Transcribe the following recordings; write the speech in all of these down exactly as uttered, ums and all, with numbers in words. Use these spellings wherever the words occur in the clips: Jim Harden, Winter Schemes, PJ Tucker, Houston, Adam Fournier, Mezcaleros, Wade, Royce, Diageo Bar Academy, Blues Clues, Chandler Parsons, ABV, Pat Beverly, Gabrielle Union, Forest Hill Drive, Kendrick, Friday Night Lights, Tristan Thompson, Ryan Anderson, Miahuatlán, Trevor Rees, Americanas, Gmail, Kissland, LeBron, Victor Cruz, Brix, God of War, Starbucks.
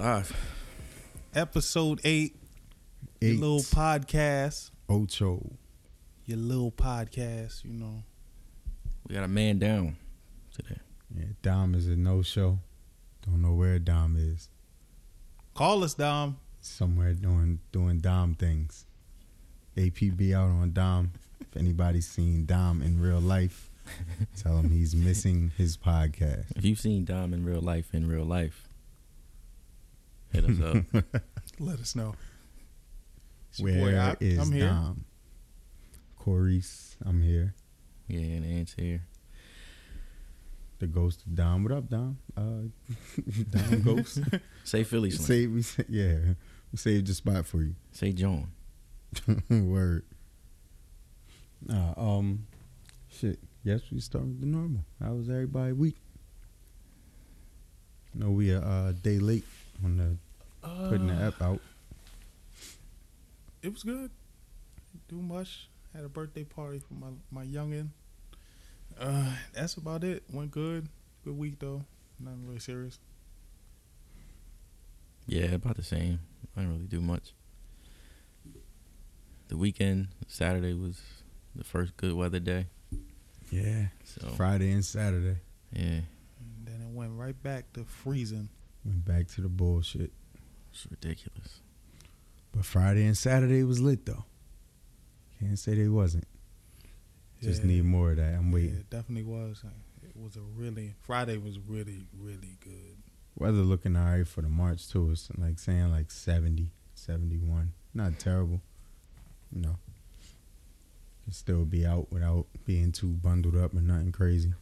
live. Episode eight. eight. Your little podcast. Ocho. Your little podcast, you know. We got a man down today. Yeah, Dom is a no-show. Don't know where Dom is. Call us, Dom. Somewhere doing doing Dom things. A P B out on Dom. If anybody's seen Dom in real life, tell him he's missing his podcast. If you've seen Dom in real life, in real life, hit us up. Let us know. Where boy, I, is I'm here. Dom? Corey's, I'm here. Yeah, and Ant's here. The ghost of Dom. What up, Dom? Uh, Dom Ghost. Say Philly slang. Say, we say, yeah, we saved the spot for you. Say John. Word. Nah, um, shit. Yes, we start with the normal. How was everybody week? You know, we are uh, a day late on the uh, putting the app out. It was good. Didn't do much. Had a birthday party for my my youngin. Uh, that's about it. Went good. Good week though. Nothing really serious. Yeah, about the same. I didn't really do much. The weekend, Saturday was the first good weather day. Yeah, so Friday and Saturday. Yeah. And then it went right back to freezing. Went back to the bullshit. It's ridiculous. But Friday and Saturday was lit, though. Can't say they wasn't. Yeah. Just need more of that. I'm waiting. Yeah, it definitely was. It was a really... Friday was really, really good. Weather looking all right for the March, too. It's like saying like seventy, seventy-one. Not terrible. You know. Still be out without being too bundled up and nothing crazy.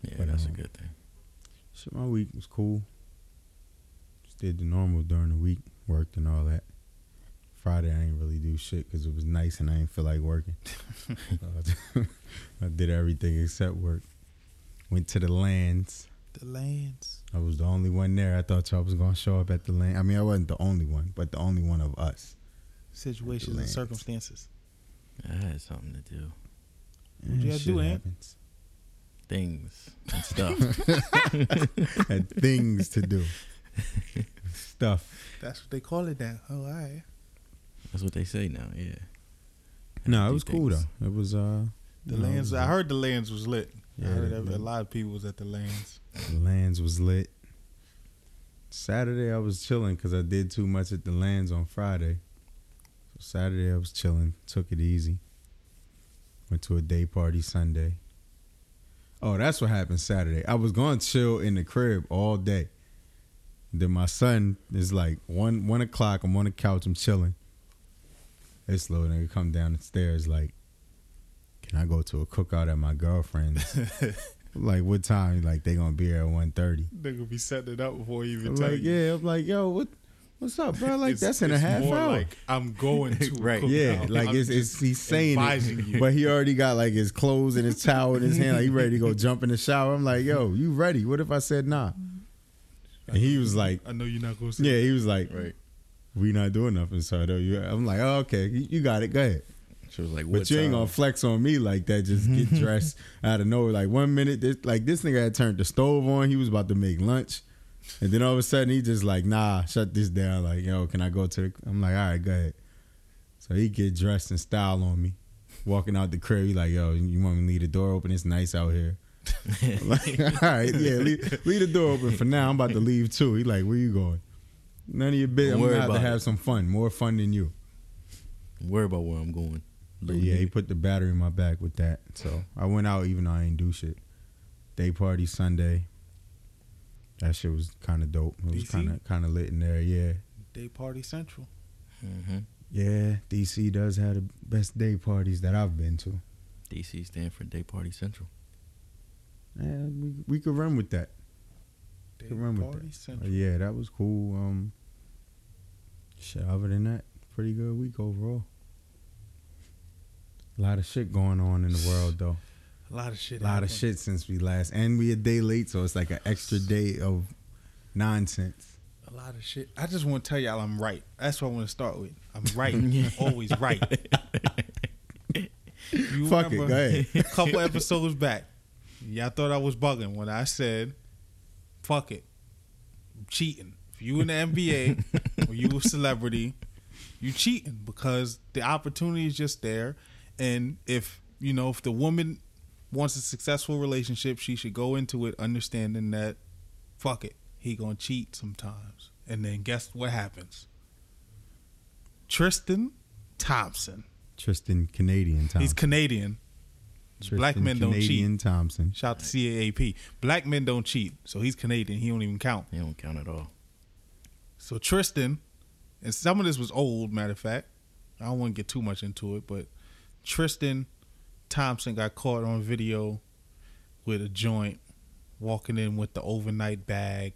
Yeah, but, that's um, a good thing. So my week was cool. Just did the normal during the week, worked and all that. Friday I ain't really do shit because it was nice and I didn't feel like working. I did everything except work. Went to the Lands. The Lands. I was the only one there. I thought y'all was gonna show up at the Lands. I mean, I wasn't the only one, but the only one of us. Situations and circumstances. I had something to do. What you gotta do, Ant? Things and stuff. Had things to do. Stuff. That's what they call it now. Oh, all right. That's what they say now. Yeah. No, it was cool though. It was uh the Lands. I heard the Lands was lit. Yeah, I heard a lot of people was at the Lands. The Lands was lit. Saturday I was chilling because I did too much at the Lands on Friday. Saturday I was chilling, took it easy. Went to a day party Sunday. Oh, that's what happened Saturday. I was going to chill in the crib all day. Then my son is like one one o'clock. I'm on the couch. I'm chilling. This little nigga come down the stairs like, "Can I go to a cookout at my girlfriend's?" Like, what time? Like, they gonna be here at one thirty. They gonna be setting it up before you even I'm tell like, you. Yeah, I'm like, yo, what? What's up, bro? Like, it's, that's in a half hour. Like, I'm going to right. Cook yeah, out. Like I'm it's it's he's saying it, you. But he already got like his clothes and his towel in his hand. Like he ready to go jump in the shower. I'm like, yo, you ready? What if I said nah? And he was like, I know you're not going to. Say yeah, that. He was like, right, we not doing nothing. So I'm like, oh, okay, you got it. Go ahead. She was like, what but you time? Ain't gonna flex on me like that. Just get dressed out of nowhere. Like one minute, this like this nigga had turned the stove on. He was about to make lunch. And then all of a sudden, he just like, nah, shut this down. Like, yo, can I go to the... I'm like, all right, go ahead. So he get dressed in style on me. Walking out the crib, he like, yo, you want me to leave the door open? It's nice out here. I'm like, all right, yeah, leave, leave the door open for now. I'm about to leave too. He like, where you going? None of your business. I'm going to have to have some fun. More fun than you. Don't worry about where I'm going. But yeah, he put the battery in my back with that. So I went out even though I ain't do shit. Day party Sunday. That shit was kind of dope. It D C? Was kind of kind of lit in there, yeah. Day party central. Mm-hmm. Yeah, D C does have the best day parties that I've been to. D C stand for Day Party Central. Yeah, we we could run with that. Day could run party with that. Central. Yeah, that was cool. Um, shit. Other than that, pretty good week overall. A lot of shit going on in the world though. A lot of shit. A lot happened. Of shit since we last, and we a day late, so it's like an extra day of nonsense. A lot of shit. I just want to tell y'all I'm right. That's what I want to start with. I'm right. I'm always right. You fuck it. Go ahead. A couple episodes back, y'all thought I was bugging when I said, "Fuck it, cheating. If you in the N B A or you a celebrity, you cheating because the opportunity is just there. And if, you know, if the woman wants a successful relationship, she should go into it understanding that, fuck it, he gonna cheat sometimes. And then guess what happens? Tristan Thompson. Tristan Canadian Thompson. He's Canadian. Tristan Black men Canadian don't cheat. Canadian Thompson. Shout to C A A P. Black men don't cheat. So he's Canadian. He don't even count. He don't count at all. So Tristan, and some of this was old, matter of fact. I don't want to get too much into it, but Tristan Thompson got caught on video with a joint, walking in with the overnight bag.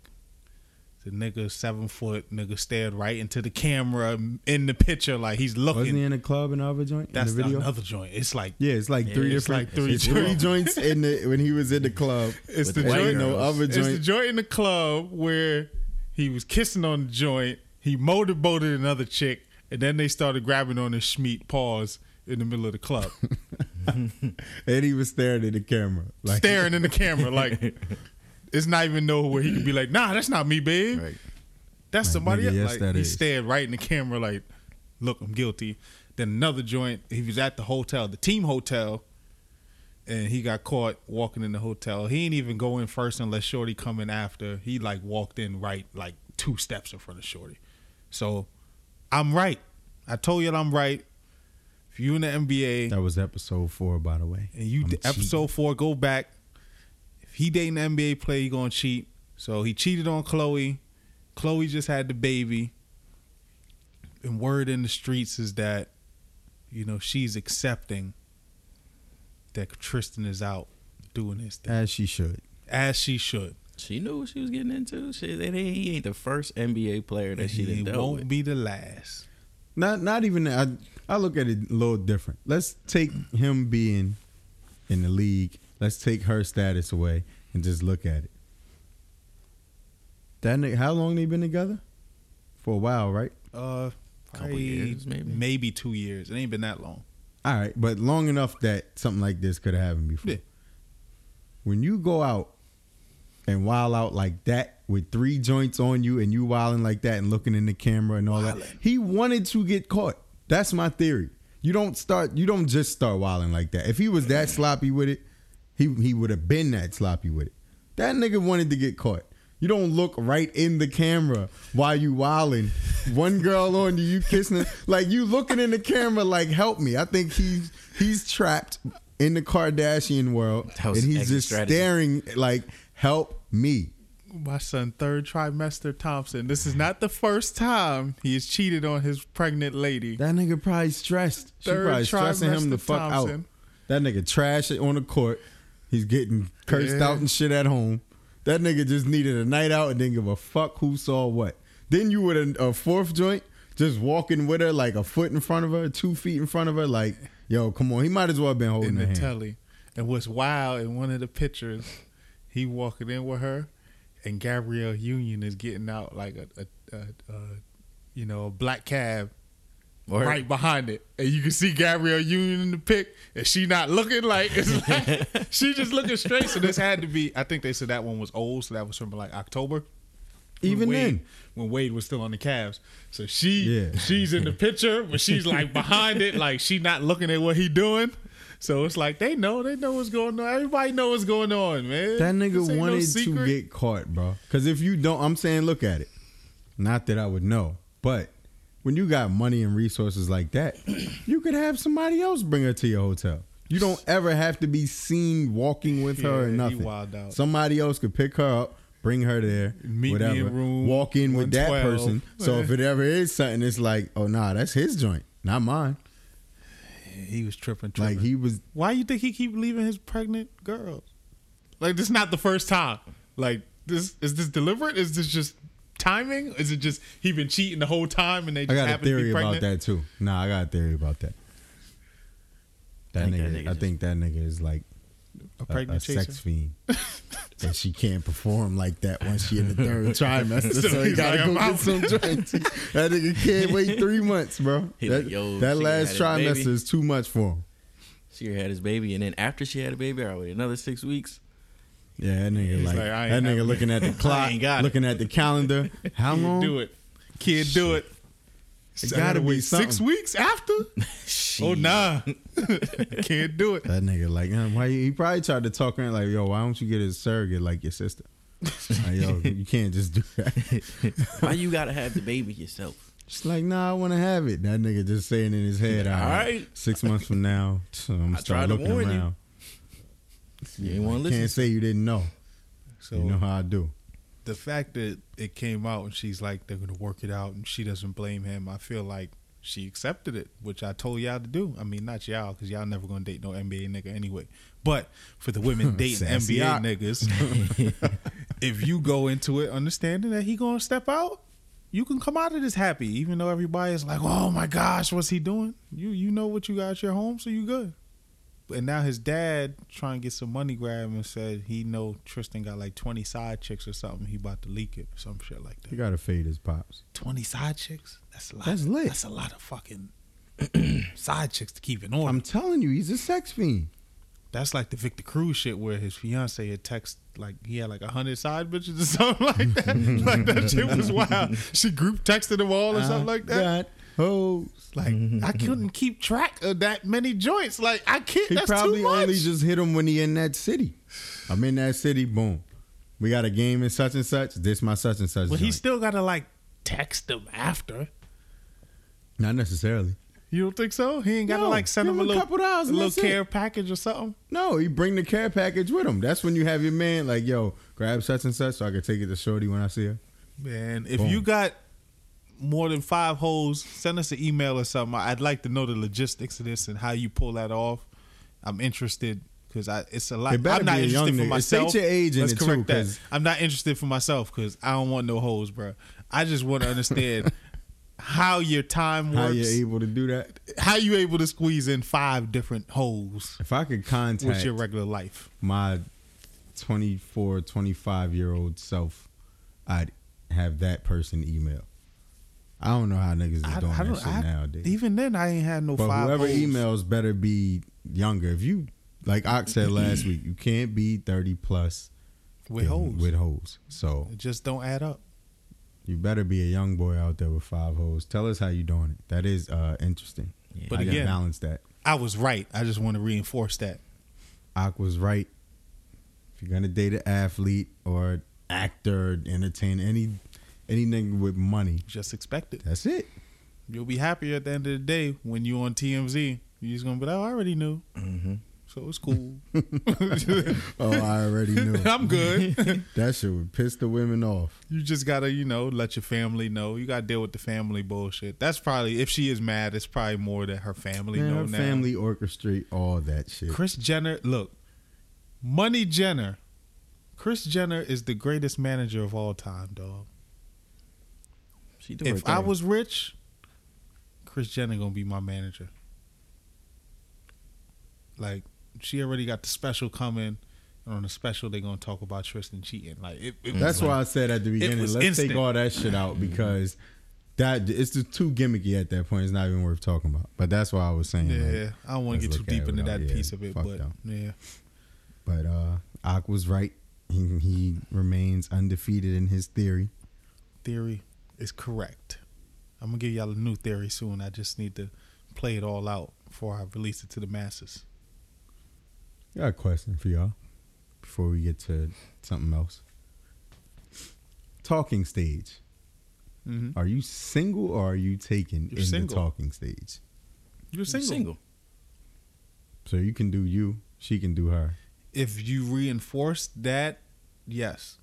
The nigga seven foot nigga stared right into the camera in the picture like he's looking. Wasn't he in a club in the other joint? That's in the video? Another joint. It's like yeah, it's like yeah, three it's different. Like three, it's three joints in the when he was in the club. It's the, the joint. No other joint. It's the joint in the club where he was kissing on the joint. He motorboated another chick, and then they started grabbing on his schmeat paws in the middle of the club. And he was staring at the camera, like staring in the camera, like. It's not even know where he could be like, nah, that's not me, babe. Right. That's like, somebody else. Yes, like, that he is. Stared right in the camera like, look, I'm guilty. Then another joint, he was at the hotel, the team hotel, and he got caught walking in the hotel. He ain't even go in first unless Shorty come in after. He like walked in right like two steps in front of Shorty. So I'm right. I told you that I'm right. If you in the N B A. That was episode four, by the way. And you d- episode four, go back. He dating an N B A player, he gonna cheat. So he cheated on Chloe. Chloe just had the baby. And word in the streets is that, you know, she's accepting that Tristan is out doing his thing. As she should. As she should. She knew what she was getting into. She, he ain't the first N B A player that and she didn't do. He won't with. Be the last. Not, not even. I, I look at it a little different. Let's take him being in the league. Let's take her status away and just look at it. That nigga, how long they been together? For a while, right? Uh, a couple years, maybe. Maybe two years. It ain't been that long. All right, but long enough that something like this could have happened before. Yeah. When you go out and wild out like that with three joints on you and you wilding like that and looking in the camera and all wilding. That, he wanted to get caught. That's my theory. You don't start. You don't just start wilding like that. If he was that sloppy with it, He he would have been that sloppy with it. That nigga wanted to get caught. You don't look right in the camera while you wilding. One girl on you, you kissing her. Like, you looking in the camera like, help me. I think he's, he's trapped in the Kardashian world. And he's just strategy. Staring like, help me. My son, third trimester Thompson. This is not the first time he has cheated on his pregnant lady. That nigga probably stressed. She third probably stressing him the fuck Thompson. Out. That nigga trash on the court. He's getting cursed yeah. out and shit at home. That nigga just needed a night out and didn't give a fuck who saw what. Then you with a, a fourth joint, just walking with her like a foot in front of her, two feet in front of her. Like, yo, come on. He might as well have been holding in her the hand. Telly. And what's wild in one of the pictures, he walking in with her, and Gabrielle Union is getting out like a, a, a, a you know, a black cab. Or right behind it. And you can see Gabrielle Union in the pic, and she not looking like, it's like she just looking straight. So this had to be, I think they said that one was old, so that was from like October. Even Wade, then. When Wade was still on the Cavs. So she yeah. she's in the picture, but she's like behind it, like she not looking at what he doing. So it's like they know, they know what's going on. Everybody know what's going on, man. That nigga wanted no to get caught, bro. Because if you don't, I'm saying look at it. Not that I would know, but when you got money and resources like that, you could have somebody else bring her to your hotel. You don't ever have to be seen walking with her yeah, or nothing. He wild out. Somebody else could pick her up, bring her there, meet whatever, me in room walk in with that person. So if it ever is something, it's like, oh, nah, that's his joint, not mine. He was tripping, tripping. Like he was. Why you think he keep leaving his pregnant girls? Like, this is not the first time. Like, this is this deliberate? Is this just timing? Is it just he been cheating the whole time and they just happen to be pregnant? I got a theory about that too. Nah, I got a theory about that. That nigga, I think that nigga is like a pregnant sex fiend. And she can't perform like that once she in the third trimester. So he gotta go get some drinks. That nigga can't wait three months, bro. That last trimester is too much for him. She had his baby, and then after she had a baby, I waited another six weeks. Yeah, that nigga like, like that nigga looking at the clock, looking at the calendar. How long? Do it, kid. Shit. Do it. It gotta be six weeks after. Oh nah, can't do it. That nigga like, why? He probably tried to talk around like, yo, why don't you get a surrogate like your sister? Like, yo, you can't just do that. Why you gotta have the baby yourself? She's like, nah, I want to have it. That nigga just saying in his head, all right, all right. six months from now, so I'm gonna start looking around. You, you want to listen? Can't say you didn't know. So you know how I do. The fact that it came out and she's like, they're gonna work it out, and she doesn't blame him. I feel like she accepted it, which I told y'all to do. I mean, not y'all, because y'all never gonna date no N B A nigga anyway. But for the women dating N B A niggas, if you go into it understanding that he gonna step out, you can come out of this happy, even though everybody's like, "Oh my gosh, what's he doing?" You you know what you got at your home, so you good. And now his dad trying to get some money grab and said he know Tristan got like twenty side chicks or something. He about to leak it, some shit like that. You gotta fade his pops. Twenty side chicks? That's a lot. That's lit. That's a lot of fucking side chicks to keep in order. I'm telling you, he's a sex fiend. That's like the Victor Cruz shit where his fiance had text, like he had like a hundred side bitches or something like that. Like that shit was wild. She group texted them all or something like that. Oh, like I couldn't keep track of that many joints. Like I can't. He that's probably too much. Only just hit him when he in that city. I'm in that city. Boom. We got a game in such and such. This my such and such. But joint. He still gotta like text them after. Not necessarily. You don't think so? He ain't got to no, like send him a, a little, a little care it. package or something? No, he bring the care package with him. That's when you have your man like, yo, grab such and such so I can take it to shorty when I see her. Man, if Boom. you got more than five hoes, send us an email or something. I'd like to know the logistics of this and how you pull that off. I'm interested because it's a lot. It I'm not interested for nigga. myself. State your age Let's in correct it too, that. I'm not interested for myself because I don't want no hoes, bro. I just want to understand how your time works. How you're able to do that. How you able to squeeze in five different holes. If I could contact with your regular life. My twenty-four, twenty-five year old self, I'd have that person email. I don't know how niggas is doing that shit I, nowadays. Even then I ain't had no but five whoever holes. Emails better be younger. If you, like Ox said last week, you can't be thirty plus with in, holes. With holes. So it just don't add up. You better be a young boy out there with five hoes. Tell us how you doing it. That is uh, interesting. Yeah. But I again, gotta balance that. I was right. I just want to reinforce that. I was right. If you're gonna date an athlete or actor, entertainer, any anything with money, just expect it. That's it. You'll be happier at the end of the day when you on T M Z. You're just gonna be like, oh, I already knew. Mm-hmm. So it's cool. Oh, I already knew. I'm good. That shit would piss the women off. You just gotta, you know, let your family know. You gotta deal with the family bullshit. That's probably, if she is mad, it's probably more that her family Man, know her now. Family orchestrate all that shit. Chris Jenner, look, Money Jenner. Chris Jenner is the greatest manager of all time, dog. She do if I was rich, Chris Jenner gonna be my manager. Like, she already got the special coming, and on the special they're gonna talk about Tristan cheating. Like it, it that's like, why I said at the beginning, let's instant. take all that shit out because that it's just too gimmicky at that point. It's not even worth talking about. But that's why I was saying, yeah, like, I don't want to get too deep into that yeah, piece of it, but them. yeah. But uh, Ak was right. He, he remains undefeated in his theory. Theory is correct. I'm gonna give y'all a new theory soon. I just need to play it all out before I release it to the masses. Got a question for y'all before we get to something else. Talking stage. Mm-hmm. Are you single or are you taken You're in single. the talking stage? You're single. You're single. So you can do you. She can do her. If you reinforce that, yes.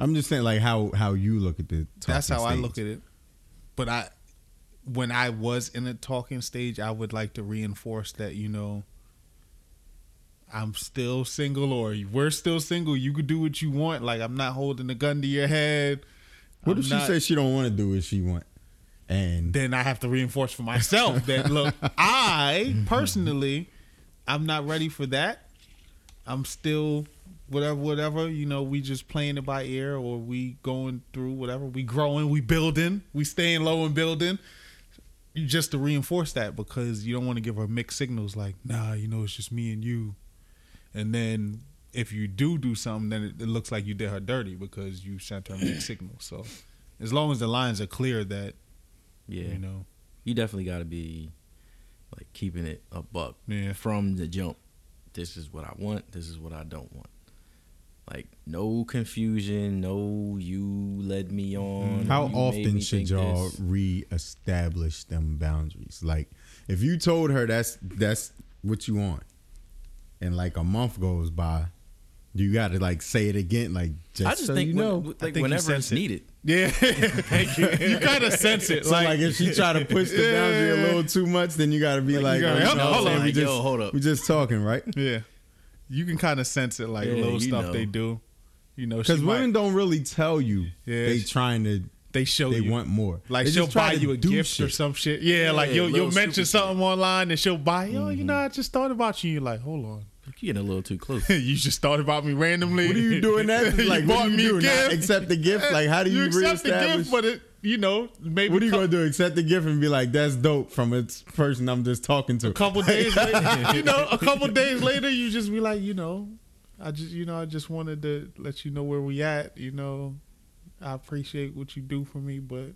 I'm just saying like how, how you look at the talking stage. That's how stage. I look at it. But I, when I was in a talking stage, I would like to reinforce that, you know, I'm still single or we're still single. You could do what you want. Like, I'm not holding a gun to your head. What I'm if she not... says she don't want to do what she want? And then I have to reinforce for myself that, look, I personally, I'm not ready for that. I'm still whatever, whatever. You know, we just playing it by ear or we going through whatever. We growing, we building, we staying low and building. Just to reinforce that because you don't want to give her mixed signals like, nah, you know, it's just me and you. And then if you do do something, then it, it looks like you did her dirty because you sent her a mixed signal. So as long as the lines are clear that, yeah, you know, you definitely got to be like keeping it a buck yeah. from the jump. This is what I want. This is what I don't want. Like, no confusion, no you led me on. How often should y'all reestablish them boundaries? Like, if you told her that's that's what you want, and like a month goes by, you got to like say it again. Like, just I just so think you when, know, like think whenever it's it. needed. Yeah, thank you. You gotta sense it. So like, like if she try to push the yeah. boundary a little too much, then you gotta be like, like gotta, oh, hold, hold on, like, we just yo, hold up, we just talking, right? Yeah, you can kind of sense it, like yeah, little stuff know. they do, you know, because women don't really tell you yeah, they trying to. They show they you. They want more. Like, they she'll buy you a gift shit. or some shit. Yeah, yeah like, you'll, you'll mention something shit. online and she'll buy, oh, mm-hmm. you know, I just thought about you. You're like, hold on. You're getting a little too close. You just thought about me randomly. What are you doing that? Like, you bought you me do? a gift. Not accept the gift? Like, how do you, you accept reestablish? the gift, but it, you know, maybe. What are you going to do? Accept the gift and be like, that's dope from a person I'm just talking to. A couple days later, you know, a couple days later, you just be like, you know, I just, you know, I just wanted to let you know where we at, you know. I appreciate what you do for me, but,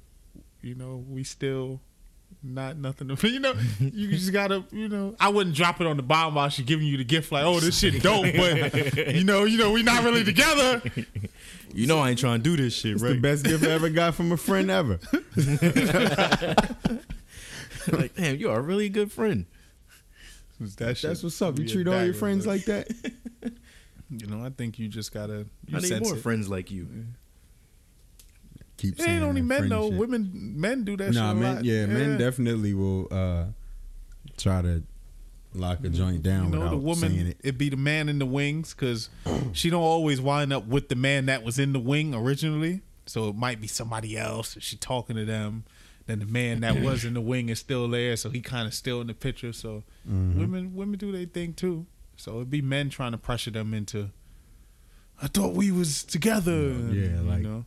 you know, we still not nothing to, you know, you just gotta, you know, I wouldn't drop it on the bomb while she's giving you the gift like, oh, this shit dope, but, you know, you know, we not really together. You know I ain't trying to do this shit, it's right? It's the best gift I ever got from a friend ever. Like, damn, you are a really good friend. That That's what's up. You treat all your friends like that? You know, I think you just gotta, you I need more it. friends like you. Yeah. Keep it ain't only men though. Women, men do that nah, shit a men, lot. Yeah, yeah, men definitely will uh, try to lock a joint down. You know, without the woman, saying it. It be the man in the wings because she don't always wind up with the man that was in the wing originally. So it might be somebody else. If she talking to them, then the man that was in the wing is still there. So he kind of still in the picture. So mm-hmm. women, women do their thing too. So it be men trying to pressure them into. I thought we was together. Yeah, yeah like. You know?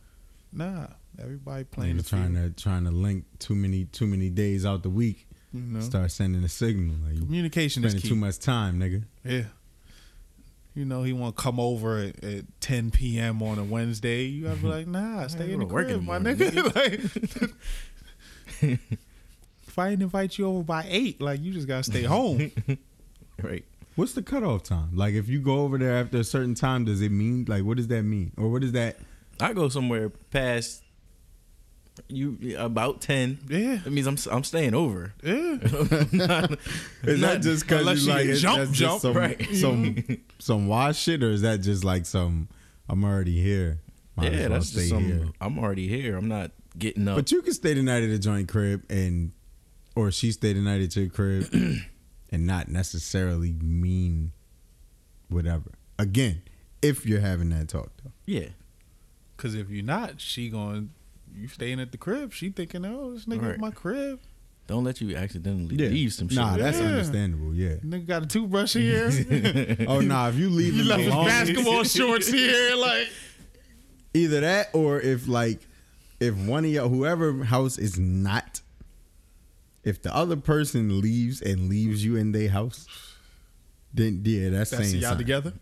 Nah. Everybody playing the trying field. to trying to link too many too many days out the week. You know? Start sending a signal. Like, communication is key. Spending too much time, nigga. Yeah. You know he want to come over at, at ten p.m. on a Wednesday. You gotta be like, nah, stay hey, in the crib, my nigga. nigga. Like, if I didn't invite you over by eight, like you just gotta stay home. Right. What's the cutoff time? Like, if you go over there after a certain time, does it mean like what does that mean, or what is that? I go somewhere past. You about ten? Yeah, that means I'm I'm staying over. Yeah, not, is not that just because you like it, jump that's jump just some, right? Some some wild shit, or is that just like some I'm already here? Might yeah, well that's just some here. I'm already here. I'm not getting up. But you can stay the night at a joint crib, and or she stay the night at your crib, and not necessarily mean whatever. Again, if you're having that talk though, yeah, because if you're not, she going. You staying at the crib. She thinking, oh, this nigga right. at my crib. Don't let you accidentally yeah. leave some shit. Nah, that's yeah. understandable, yeah. Nigga got a toothbrush here. Oh, nah, if you leave You left his basketball shorts here, like. Either that or if, like, if one of y'all, whoever house is not, if the other person leaves and leaves you in their house, then, yeah, that's saying something. Y'all together?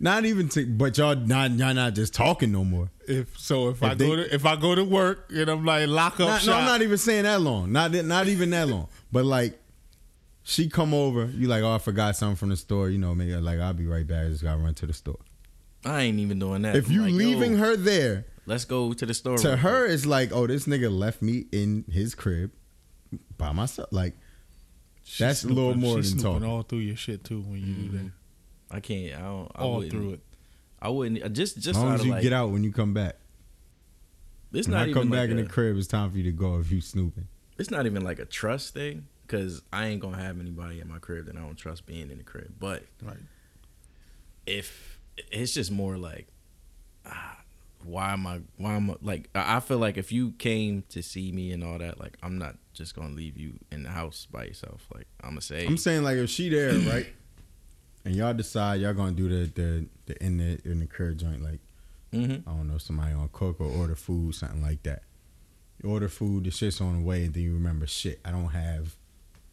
Not even, to, but y'all not y'all not just talking no more. If so, if, if I they, go to if I go to work and I'm like lock up. Not, shop. No, I'm not even saying that long. Not not even that long. But like, she come over, you like, oh, I forgot something from the store. You know, maybe like I'll be right back. I just gotta run to the store. I ain't even doing that. If you like, leaving her there, let's go to the store. To her, it's like, oh, this nigga left me in his crib by myself. Like, she's that's snooping, a little more she's than talking. All through your shit too when you mm-hmm. do that. I can't. I don't. I All through it. I wouldn't. Just, just. As long as you like, get out when you come back. It's when not I even come like back a, in the crib. It's time for you to go if you snooping. It's not even like a trust thing because I ain't gonna have anybody at my crib that I don't trust being in the crib. But right. if it's just more like, ah, why am I? Why am I? Like I feel like if you came to see me and all that, like I'm not just gonna leave you in the house by yourself. Like I'm gonna say. I'm saying like if she there, right? And y'all decide y'all gonna do the the, the in the in the crib joint like mm-hmm. I don't know somebody gonna cook or order food something like that. You order food, the shit's on the way, and then you remember shit. I don't have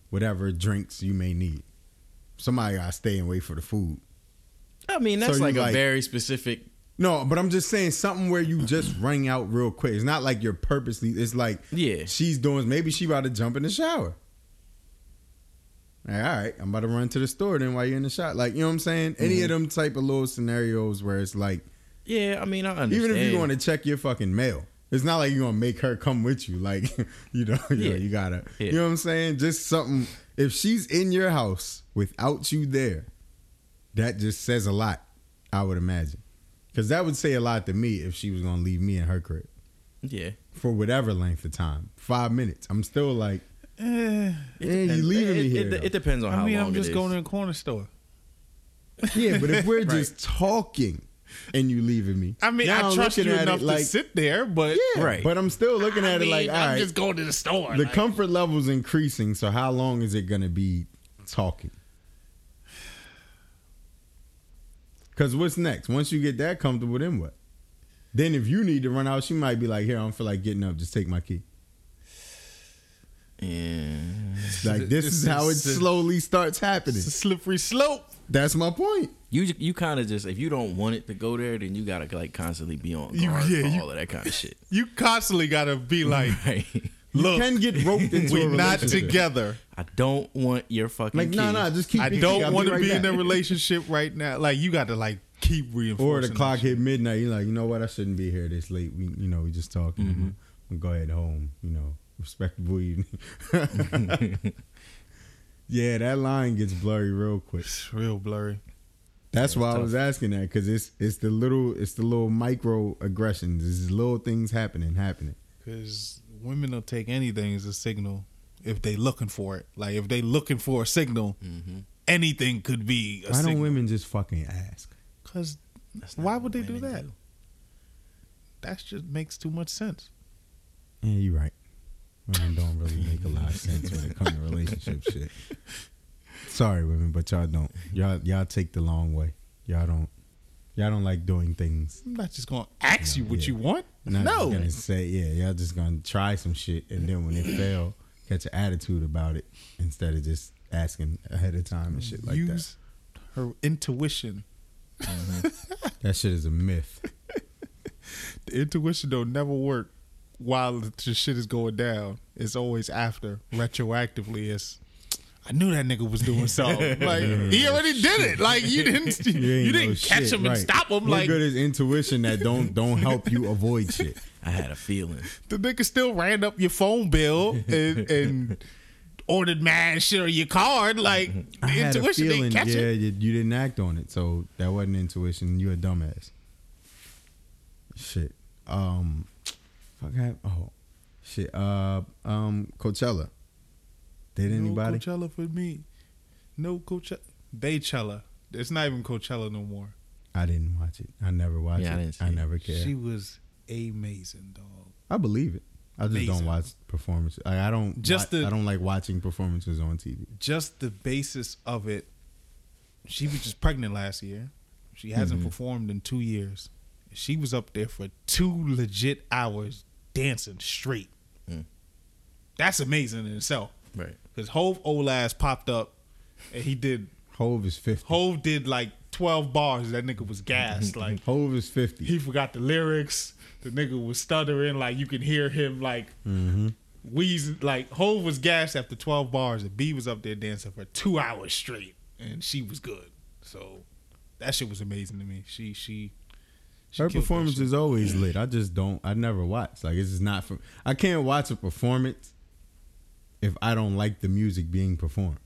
whatever drinks you may need. Somebody gotta stay and wait for the food. I mean, that's so like, like a very specific. No, but I'm just saying something where you just run out real quick. It's not like you're purposely. It's like yeah, she's doing. Maybe she about to jump in the shower. Like, all right, I'm about to run to the store then while you're in the shop. Like, you know what I'm saying? Mm-hmm. Any of them type of little scenarios where it's like. Yeah, I mean, I understand. Even if you want to check your fucking mail. It's not like you're going to make her come with you. Like, you know, you, yeah. know, you got to. Yeah. You know what I'm saying? Just something. If she's in your house without you there, that just says a lot, I would imagine. Because that would say a lot to me if she was going to leave me in her crib. Yeah. For whatever length of time. Five minutes. I'm still like, eh, man, you leaving it, me here. It, it depends on I how mean, long I mean, I'm just going to the corner store. Yeah, but if we're right. just talking. And you leaving me. I mean, now I trust you enough like, to sit there, but yeah, right. But I'm still looking at I it mean, like, all I'm right, just going to the store. The like, comfort level's increasing, so how long is it gonna be talking? Because what's next? Once you get that comfortable, then what? Then if you need to run out, she might be like, "Here, I don't feel like getting up. Just take my key." Yeah. Like this is how it slowly starts happening. It's a slippery slope. That's my point. You you kind of just if you don't want it to go there, then you gotta like constantly be on guard you, yeah, for you, all of that kind of shit. You constantly gotta be like, right. Look, you can get roped into we're a not together. I don't want your fucking like, no, no, nah, nah, just keep. I don't want to be, right be in a relationship right now. Like you gotta like keep reinforcing. Or the clock hit midnight. You're like, you know what? I shouldn't be here this late. We, you know, we just talking. Mm-hmm. I'm gonna go ahead home. You know, respectable evening. Yeah, that line gets blurry real quick. It's real blurry. That's yeah, why I was asking that because it's it's the little it's the little microaggressions. It's little things happening, happening. Because women will take anything as a signal if they looking for it. Like if they looking for a signal, mm-hmm. anything could be. A why signal. Don't women just fucking ask? Because why would they do that? Do. That just makes too much sense. Yeah, you're right. Women don't really make a lot of sense when it comes to relationship shit. Sorry, women, but y'all don't. Y'all y'all take the long way. Y'all don't. Y'all don't like doing things. I'm not just gonna ask you, know, you what yeah. you want. Not no. Gonna say yeah. Y'all just gonna try some shit, and then when it fail, catch an attitude about it instead of just asking ahead of time and shit like Use that. Use her intuition. Uh-huh. That shit is a myth. The intuition don't never work. While the shit is going down, it's always after. Retroactively, it's I knew that nigga was doing something. Like he already did it. Like you didn't, you, you didn't no catch shit. Him and right. stop him. What like good is intuition that don't don't help you avoid shit. I had a feeling the nigga still ran up your phone bill and, and ordered mad shit on your card. Like I the had intuition a feeling, didn't catch yeah, it. Yeah, you didn't act on it, so that wasn't intuition. You a dumbass. Shit. Um. Okay. Oh, shit. Uh, um, Coachella. Did anybody? No Coachella for me. No Coachella. Baychella. It's not even Coachella no more. I didn't watch it. I never watched yeah, it. I, I never cared. She was amazing, dog. I believe it. I just amazing. Don't watch performances. Like, I don't. Just watch, the, I don't like watching performances on T V. Just the basis of it. She was just pregnant last year. She hasn't mm-hmm. performed in two years. She was up there for two legit hours dancing straight. Mm. That's amazing in itself. Right. Because Hove old ass popped up and he did. Hove is fifty. Hove did like twelve bars. That nigga was gassed. Like Hove is fifty. He forgot the lyrics. The nigga was stuttering. Like you can hear him like mm-hmm. wheezing. Like Hove was gassed after twelve bars. And B was up there dancing for two hours straight. And she was good. So that shit was amazing to me. She, she. She her performance is always lit. I just don't. I never watch. Like it's just not for. I can't watch a performance if I don't like the music being performed.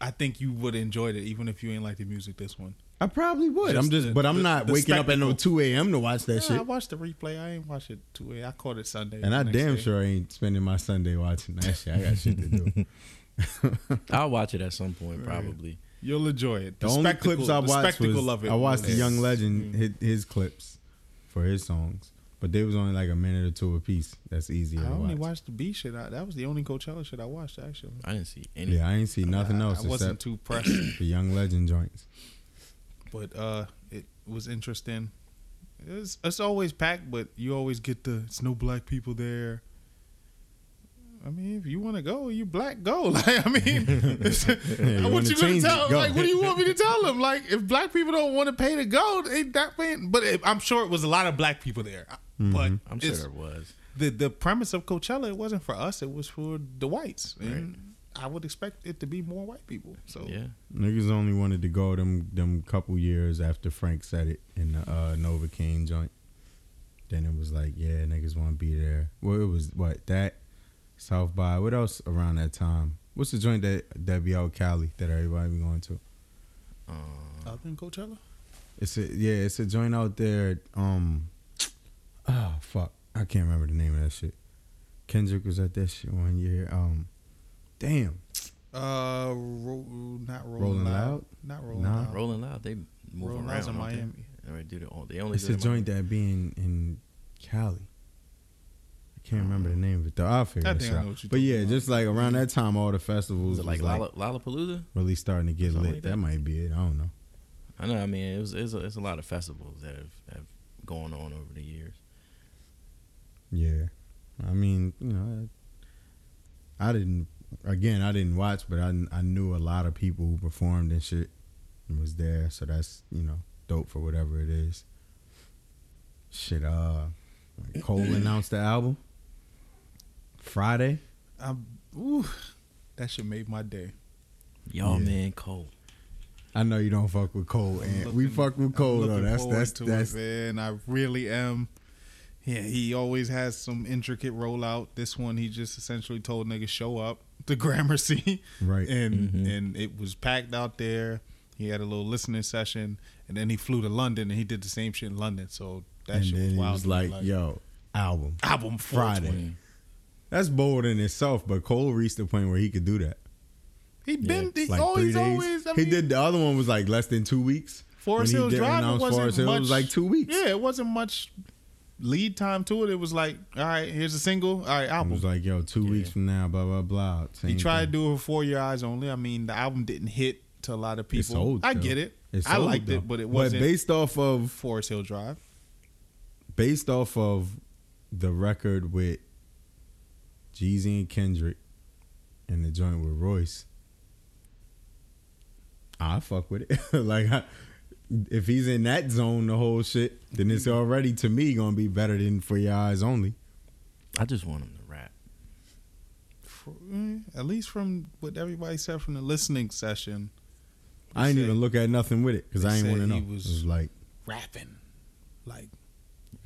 I think you would enjoy it even if you ain't like the music. This one, I probably would. Just I'm just, the, but I'm the, not the waking spectacle. Up at no two a.m. to watch that yeah, shit. I watched the replay. I ain't watched it two a.m. I caught it Sunday. And I damn day. Sure I ain't spending my Sunday watching that shit. I got shit to do. I'll watch it at some point, right. probably. You'll enjoy it. The, the only clips I watched was it. I watched yes. the Young Legend hit his clips for his songs, but they was only like a minute or two a piece. That's easier. I to only watch. Watched the B shit. I, that was the only Coachella shit I watched. Actually, I didn't see any. Yeah, I didn't see nothing I, else. I wasn't too pressed the Young Legend joints. But uh, it was interesting. It's it's always packed, but you always get the it's no black people there. I mean, if you want to go, you black, go. Like, I mean, yeah, what you gonna tell? It, go. Like, what do you want me to tell them? Like, if black people don't want to pay to go, they that man. But it, I'm sure it was a lot of black people there. Mm-hmm. But I'm sure there was. The the premise of Coachella, it wasn't for us. It was for the whites. Right. And I would expect it to be more white people. So yeah, niggas only wanted to go them them couple years after Frank said it in the uh, Nova King joint. Then it was like, yeah, niggas want to be there. Well, it was what that. South by what else around that time? What's the joint that that be out Cali that everybody be going to? Um, Up in Coachella. It's a yeah, it's a joint out there. Um, oh fuck, I can't remember the name of that shit. Kendrick was at that shit one year. Um, damn. Uh, ro- not rolling, rolling loud. loud. Not rolling nah. loud. Rolling Loud. They move rolling around in Miami. They do the all. They only. It's do a joint Miami. That being in Cali. Can't remember the name of it though. I'll figure it out. But yeah, about. just like around that time, all the festivals was like, was like Lollapalooza really starting to get Something lit. Like that. that might be it. I don't know. I know. I mean, it was it's a, it's a lot of festivals that have, have gone on over the years. Yeah, I mean, you know, I, I didn't. Again, I didn't watch, but I I knew a lot of people who performed and shit and was there. So that's, you know, dope for whatever it is. Shit, uh, like Cole announced the album. Friday, um, ooh, that should make my day. Y'all, yeah. man, Cole. I know you don't fuck with Cole, and we fuck with Cole though. That's that's that's. And I really am. Yeah, he always has some intricate rollout. This one, he just essentially told niggas show up to Gramercy, right? And mm-hmm. and it was packed out there. He had a little listening session, and then he flew to London and he did the same shit in London. So that and shit then was wild. He was like, like, yo, album, album Friday. That's bold in itself, but Cole reached the point where he could do that. He been yeah. like oh, he's always. I mean, he did the other one was like less than two weeks. Forest Hill Drive it wasn't Forest Hill, much. It was like two weeks. Yeah, it wasn't much lead time to it. It was like, all right, here's a single, all right, album. It was like, yo, two yeah. weeks from now, blah blah blah. He tried thing. to do it for Four Your Eyes Only. I mean, the album didn't hit to a lot of people. It's old, I get it. It's I old, liked though. it, but it wasn't. But based off of Forest Hill Drive, based off of the record with Jeezy and Kendrick and the joint with Royce, I fuck with it. Like, I, if he's in that zone, the whole shit, then it's already, to me, gonna be better than For Your Eyes Only. I just want him to rap. For, at least from what everybody said from the listening session. I ain't even look at nothing with it because I ain't want to know. He was, it was like rapping, like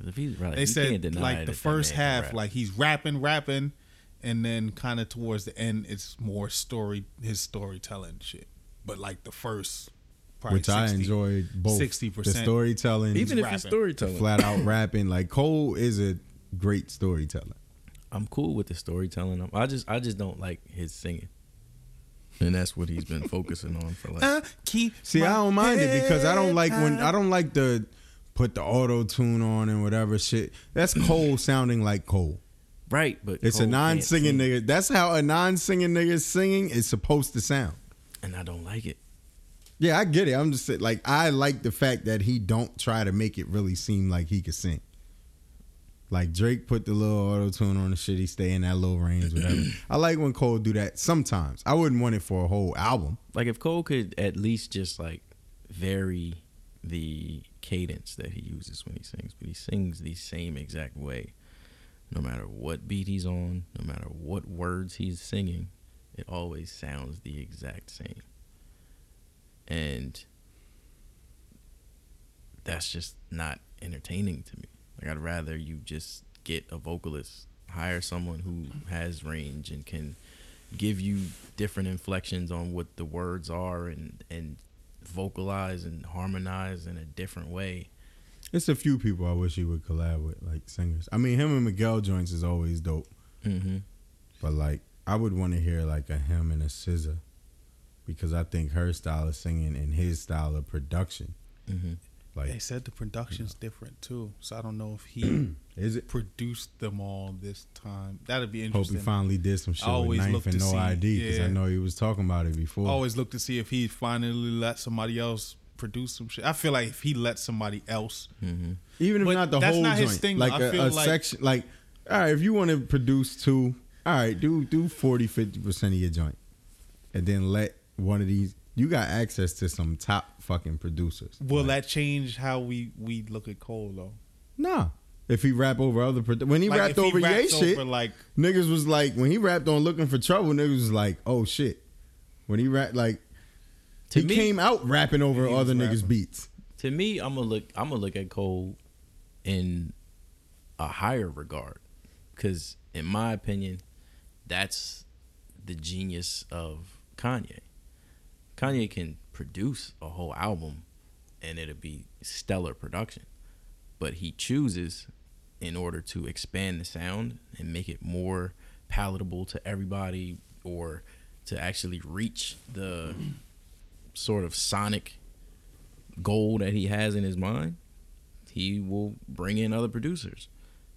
if he's right, they he said can't like the first half, like he's rapping, rapping. And then kind of towards the end, it's more story, his storytelling shit. But like the first, probably which sixty, I enjoyed both sixty percent the storytelling, even if rapping, it's storytelling, flat out rapping. Like Cole is a great storyteller. I'm cool with the storytelling. I just, I just don't like his singing, and that's what he's been focusing on for like. I keep See, I don't mind it because I don't like when I don't like the put the auto tune on and whatever shit. That's Cole sounding like Cole. Right, but it's Cole a non-singing nigga. That's how a non-singing nigga singing is supposed to sound, and I don't like it. Yeah, I get it. I'm just like I like the fact that he don't try to make it really seem like he could sing. Like Drake put the little auto tune on the shit. He stay in that low range, whatever. I like when Cole do that sometimes. I wouldn't want it for a whole album. Like if Cole could at least just like vary the cadence that he uses when he sings, but he sings the same exact way. No matter what beat he's on, no matter what words he's singing, it always sounds the exact same. And that's just not entertaining to me. Like, I'd rather you just get a vocalist, hire someone who has range and can give you different inflections on what the words are and, and vocalize and harmonize in a different way. It's a few people I wish he would collab with, like singers. I mean, him and Miguel joints is always dope. Mm-hmm. But like, I would want to hear like a him and a S Z A, because I think her style of singing and his style of production. Mm-hmm. Like they said, the production's you know. different too. So I don't know if he is it produced them all this time. That'd be interesting. Hope he finally did some shit with Ninth and No I D, because yeah. I know he was talking about it before. I always look to see if he finally let somebody else produce some shit. I feel like if he let somebody else, mm-hmm. even if but not the that's whole not his joint, thing, like I a, feel a like, section, like all right, if you want to produce two, all right, do do forty, fifty percent of your joint. And then let one of these, you got access to some top fucking producers. Will like, that change how we, we look at Cole though? Nah. If he rap over other, when he like rapped over Ye shit, like, niggas was like, when he rapped on Looking for Trouble, niggas was like, oh shit. When he rapped, like, to he me, came out rapping over other niggas' rapping. beats. To me, I'm gonna look, I'm gonna look at Cole in a higher regard, because in my opinion, that's the genius of Kanye. Kanye can produce a whole album, and it'll be stellar production, but he chooses, in order to expand the sound and make it more palatable to everybody, or to actually reach the sort of sonic goal that he has in his mind, he will bring in other producers.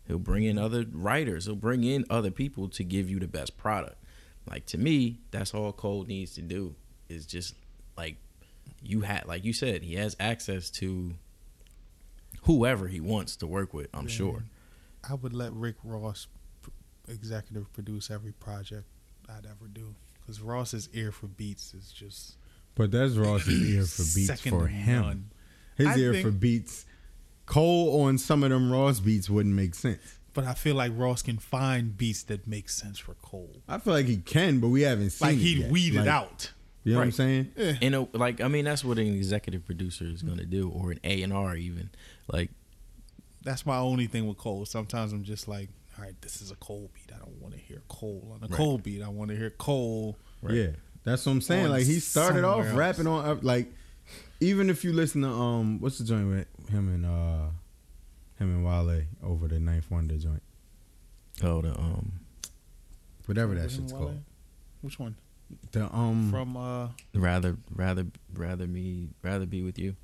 He'll bring in other writers. He'll bring in other people to give you the best product. Like, to me, that's all Cole needs to do, is just, like, you had, like you said, he has access to whoever he wants to work with, I'm yeah. sure. I would let Rick Ross executive produce every project I'd ever do, because Ross's ear for beats is just... But that's Ross's ear for beats for him. None. His I ear for beats. Cole on some of them Ross beats wouldn't make sense. But I feel like Ross can find beats that make sense for Cole. I feel like he can, but we haven't seen like it yet. Like he'd weed it out. You know right. what I'm saying? Yeah. And a, like, I mean, that's what an executive producer is going to do, or an A and R even. Like, that's my only thing with Cole. Sometimes I'm just like, all right, this is a Cole beat. I don't want to hear Cole on a right. Cole beat. I want to hear Cole. Right. Yeah, that's what I'm saying. Like, he started off else. rapping on, like, even if you listen to, um, what's the joint with him and, uh, him and Wale over the Ninth Wonder joint? Oh, the, um, whatever that shit's called. Which one? The um from uh rather rather rather me rather be with you.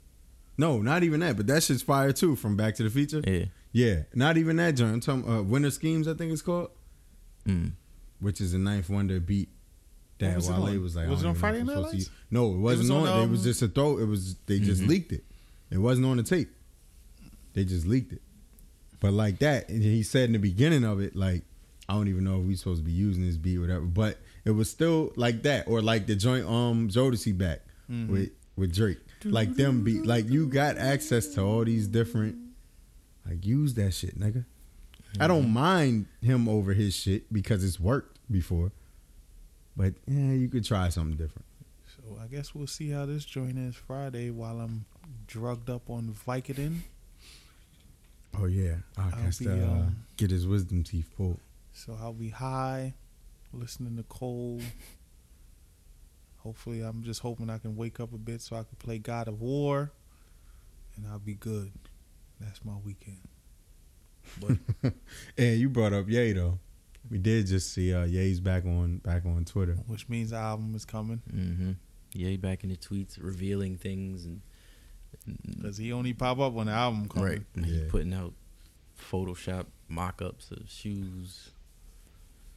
No, not even that. But that shit's fire too. From Back to the Future. Yeah, yeah. Not even that, John. I'm talking uh, Winter Schemes, I think it's called. Mm. Which is the Ninth Wonder beat that was Wale on? was like. Was it on Friday Night Lights? No, it wasn't it was on. on um, it was just a throw. It was they just mm-hmm. leaked it. It wasn't on the tape. They just leaked it. But like that, and he said in the beginning of it, like, I don't even know if we supposed to be using this beat or whatever, but it was still like that, or like the joint um Jodeci back mm-hmm. with with Drake, like them beat. Like, you got access to all these different, like, use that shit, nigga. Mm-hmm. I don't mind him over his shit because it's worked before, but yeah, you could try something different. So I guess we'll see how this joint is Friday while I'm drugged up on Vicodin. Oh yeah, I guess uh, um, get his wisdom teeth pulled. So I'll be high, listening to Cole. Hopefully, I'm just hoping I can wake up a bit so I can play God of War, and I'll be good. That's my weekend. But and you brought up Ye though. We did just see uh, Ye's back on back on Twitter, which means the album is coming. Mm-hmm. Ye back in the tweets, revealing things, and because he only pop up when the album comes. Right, yeah. He's putting out Photoshop mock-ups of shoes.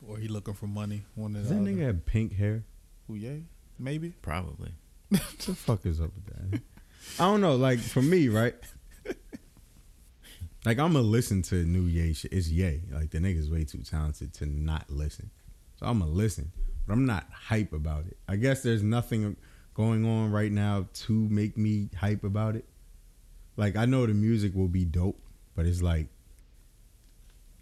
Or he looking for money. One Does that other. nigga have pink hair? Who, yeah? Maybe? Probably. What the fuck is up with that? I don't know. Like, for me, right? Like, I'm going to listen to new Ye shit. It's Ye. Like, the nigga's way too talented to not listen. So I'm going to listen. But I'm not hype about it. I guess there's nothing going on right now to make me hype about it. Like, I know the music will be dope, but it's like,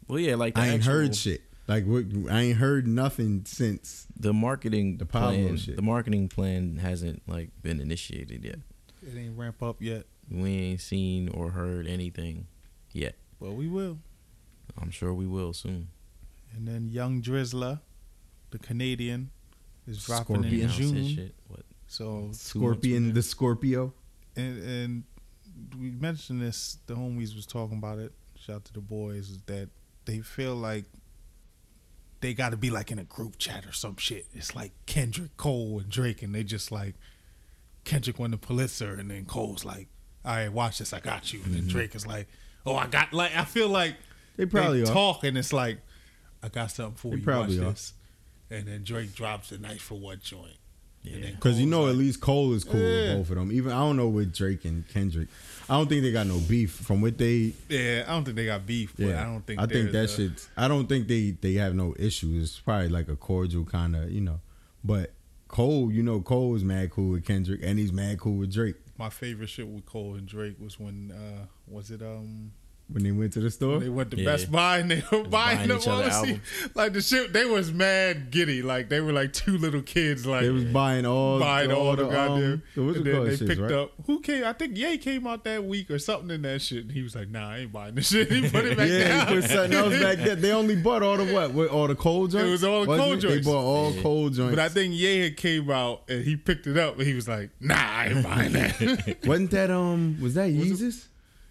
well, yeah, like the I ain't actual, heard shit. Like, what, I ain't heard nothing since the marketing the plan. Shit. The marketing plan hasn't like been initiated yet. It ain't ramp up yet. We ain't seen or heard anything yet. Well, we will. I'm sure we will soon. And then Young Drizzler, the Canadian, is dropping Scorpion in June. Shit. What? So Scorpion, the Scorpio. And, and we mentioned this. The homies was talking about it. Shout out to the boys. Is that they feel like they got to be like in a group chat or some shit. It's like Kendrick, Cole, and Drake, and they just like, Kendrick won the Pulitzer, and then Cole's like, all right, watch this, I got you. And then mm-hmm. Drake is like, oh, I got, like, I feel like they probably they talk, and it's like, I got something for they you, probably watch are. this. And then Drake drops the Night for What joint. Yeah, because you know like, at least Cole is cool yeah. with both of them. Even I don't know with Drake and Kendrick. I don't think they got no beef from what they. Yeah, I don't think they got beef. But yeah, I don't think. I think that shit. I don't think they they have no issues. It's probably like a cordial kind of, you know. But Cole, you know, Cole is mad cool with Kendrick, and he's mad cool with Drake. My favorite shit with Cole and Drake was when uh, was it um. when they went to the store? When they went to yeah. Best Buy and they were buying, buying them all. Like the shit, they was mad giddy. Like they were like two little kids. Like they was buying all, buying all, all the, the goddamn. Um, what's and then they shits, picked right? up. Who came? I think Ye came out that week or something in that shit. And he was like, "Nah, I ain't buying this shit." He put it back yeah, down. Yeah, he put something else back there. They only bought all the what? With all the cold joints. It was all the Wasn't cold it? joints. They bought all yeah. cold joints. But I think Ye had came out and he picked it up and he was like, "Nah, I ain't buying that." Wasn't that um? Was that Yeezus?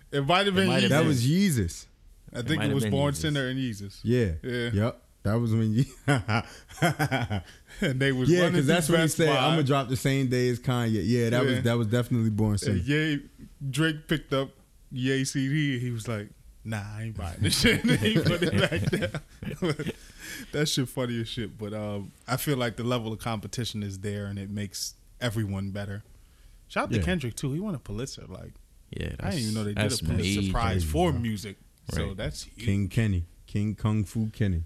It might have been Yeezus. That was Yeezus. I think it, it was Born Sinner and Yeezus. Yeah. Yeah. Yep. That was when Ye- and they was yeah, because that's when he said, "I'm gonna drop the same day as Kanye." Yeah, that yeah. was that was definitely Born Sinner. Yeah, Drake picked up Ye C D. He was like, "Nah, I ain't buying this shit." He put it back down. That shit funny as shit. But um, I feel like the level of competition is there, and it makes everyone better. Shout out yeah. to Kendrick too. He won a Pulitzer. Like. Yeah, I didn't even know they did a Pulitzer Prize for music. Right. So that's huge. King Kenny, King Kung Fu Kenny.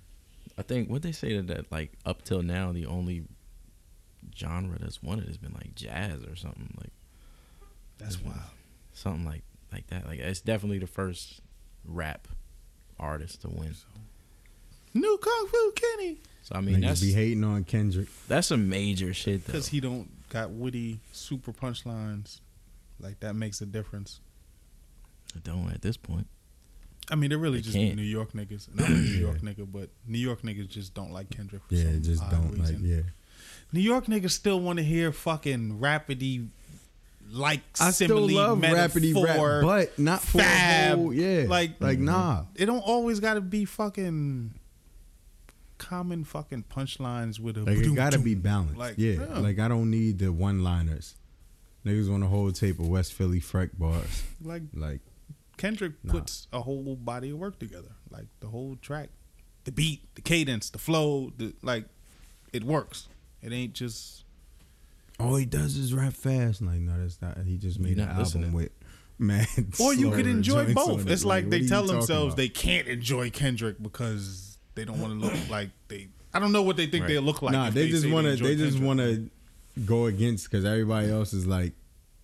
I think what they say that like up till now the only genre that's won it has been like jazz or something like. That's wild. Something like like that. Like it's definitely the first rap artist to win. So. New Kung Fu Kenny. So I mean, niggas that's be hating on Kendrick. That's some major shit though. Because he don't got witty super punchlines. Like that makes a difference. I don't at this point. I mean, they're really they just can't. New York niggas. And I'm a New York yeah. nigga, but New York niggas just don't like Kendrick for yeah, some just odd don't reason. Like, yeah. New York niggas still want to hear fucking rapidy, like I simile, still love metaphor, rapidy rap, but not for Fab. Whole, yeah, like like mm-hmm. nah. It don't always gotta be fucking common fucking punchlines with a. Like it gotta be balanced. Like, yeah. yeah, like I don't need the one-liners. Niggas want a whole tape of West Philly Freck bars. Like, like Kendrick nah. puts a whole body of work together. Like the whole track, the beat, the cadence, the flow, the like, it works. It ain't just all he does is rap fast. Like no, that's not. He just made an album with mad. Or you could enjoy both. It's like, like they tell themselves about? They can't enjoy Kendrick because they don't want to look like they. I don't know what they think right. they look like. Nah, they just want to. They just want to. Go against because everybody else is like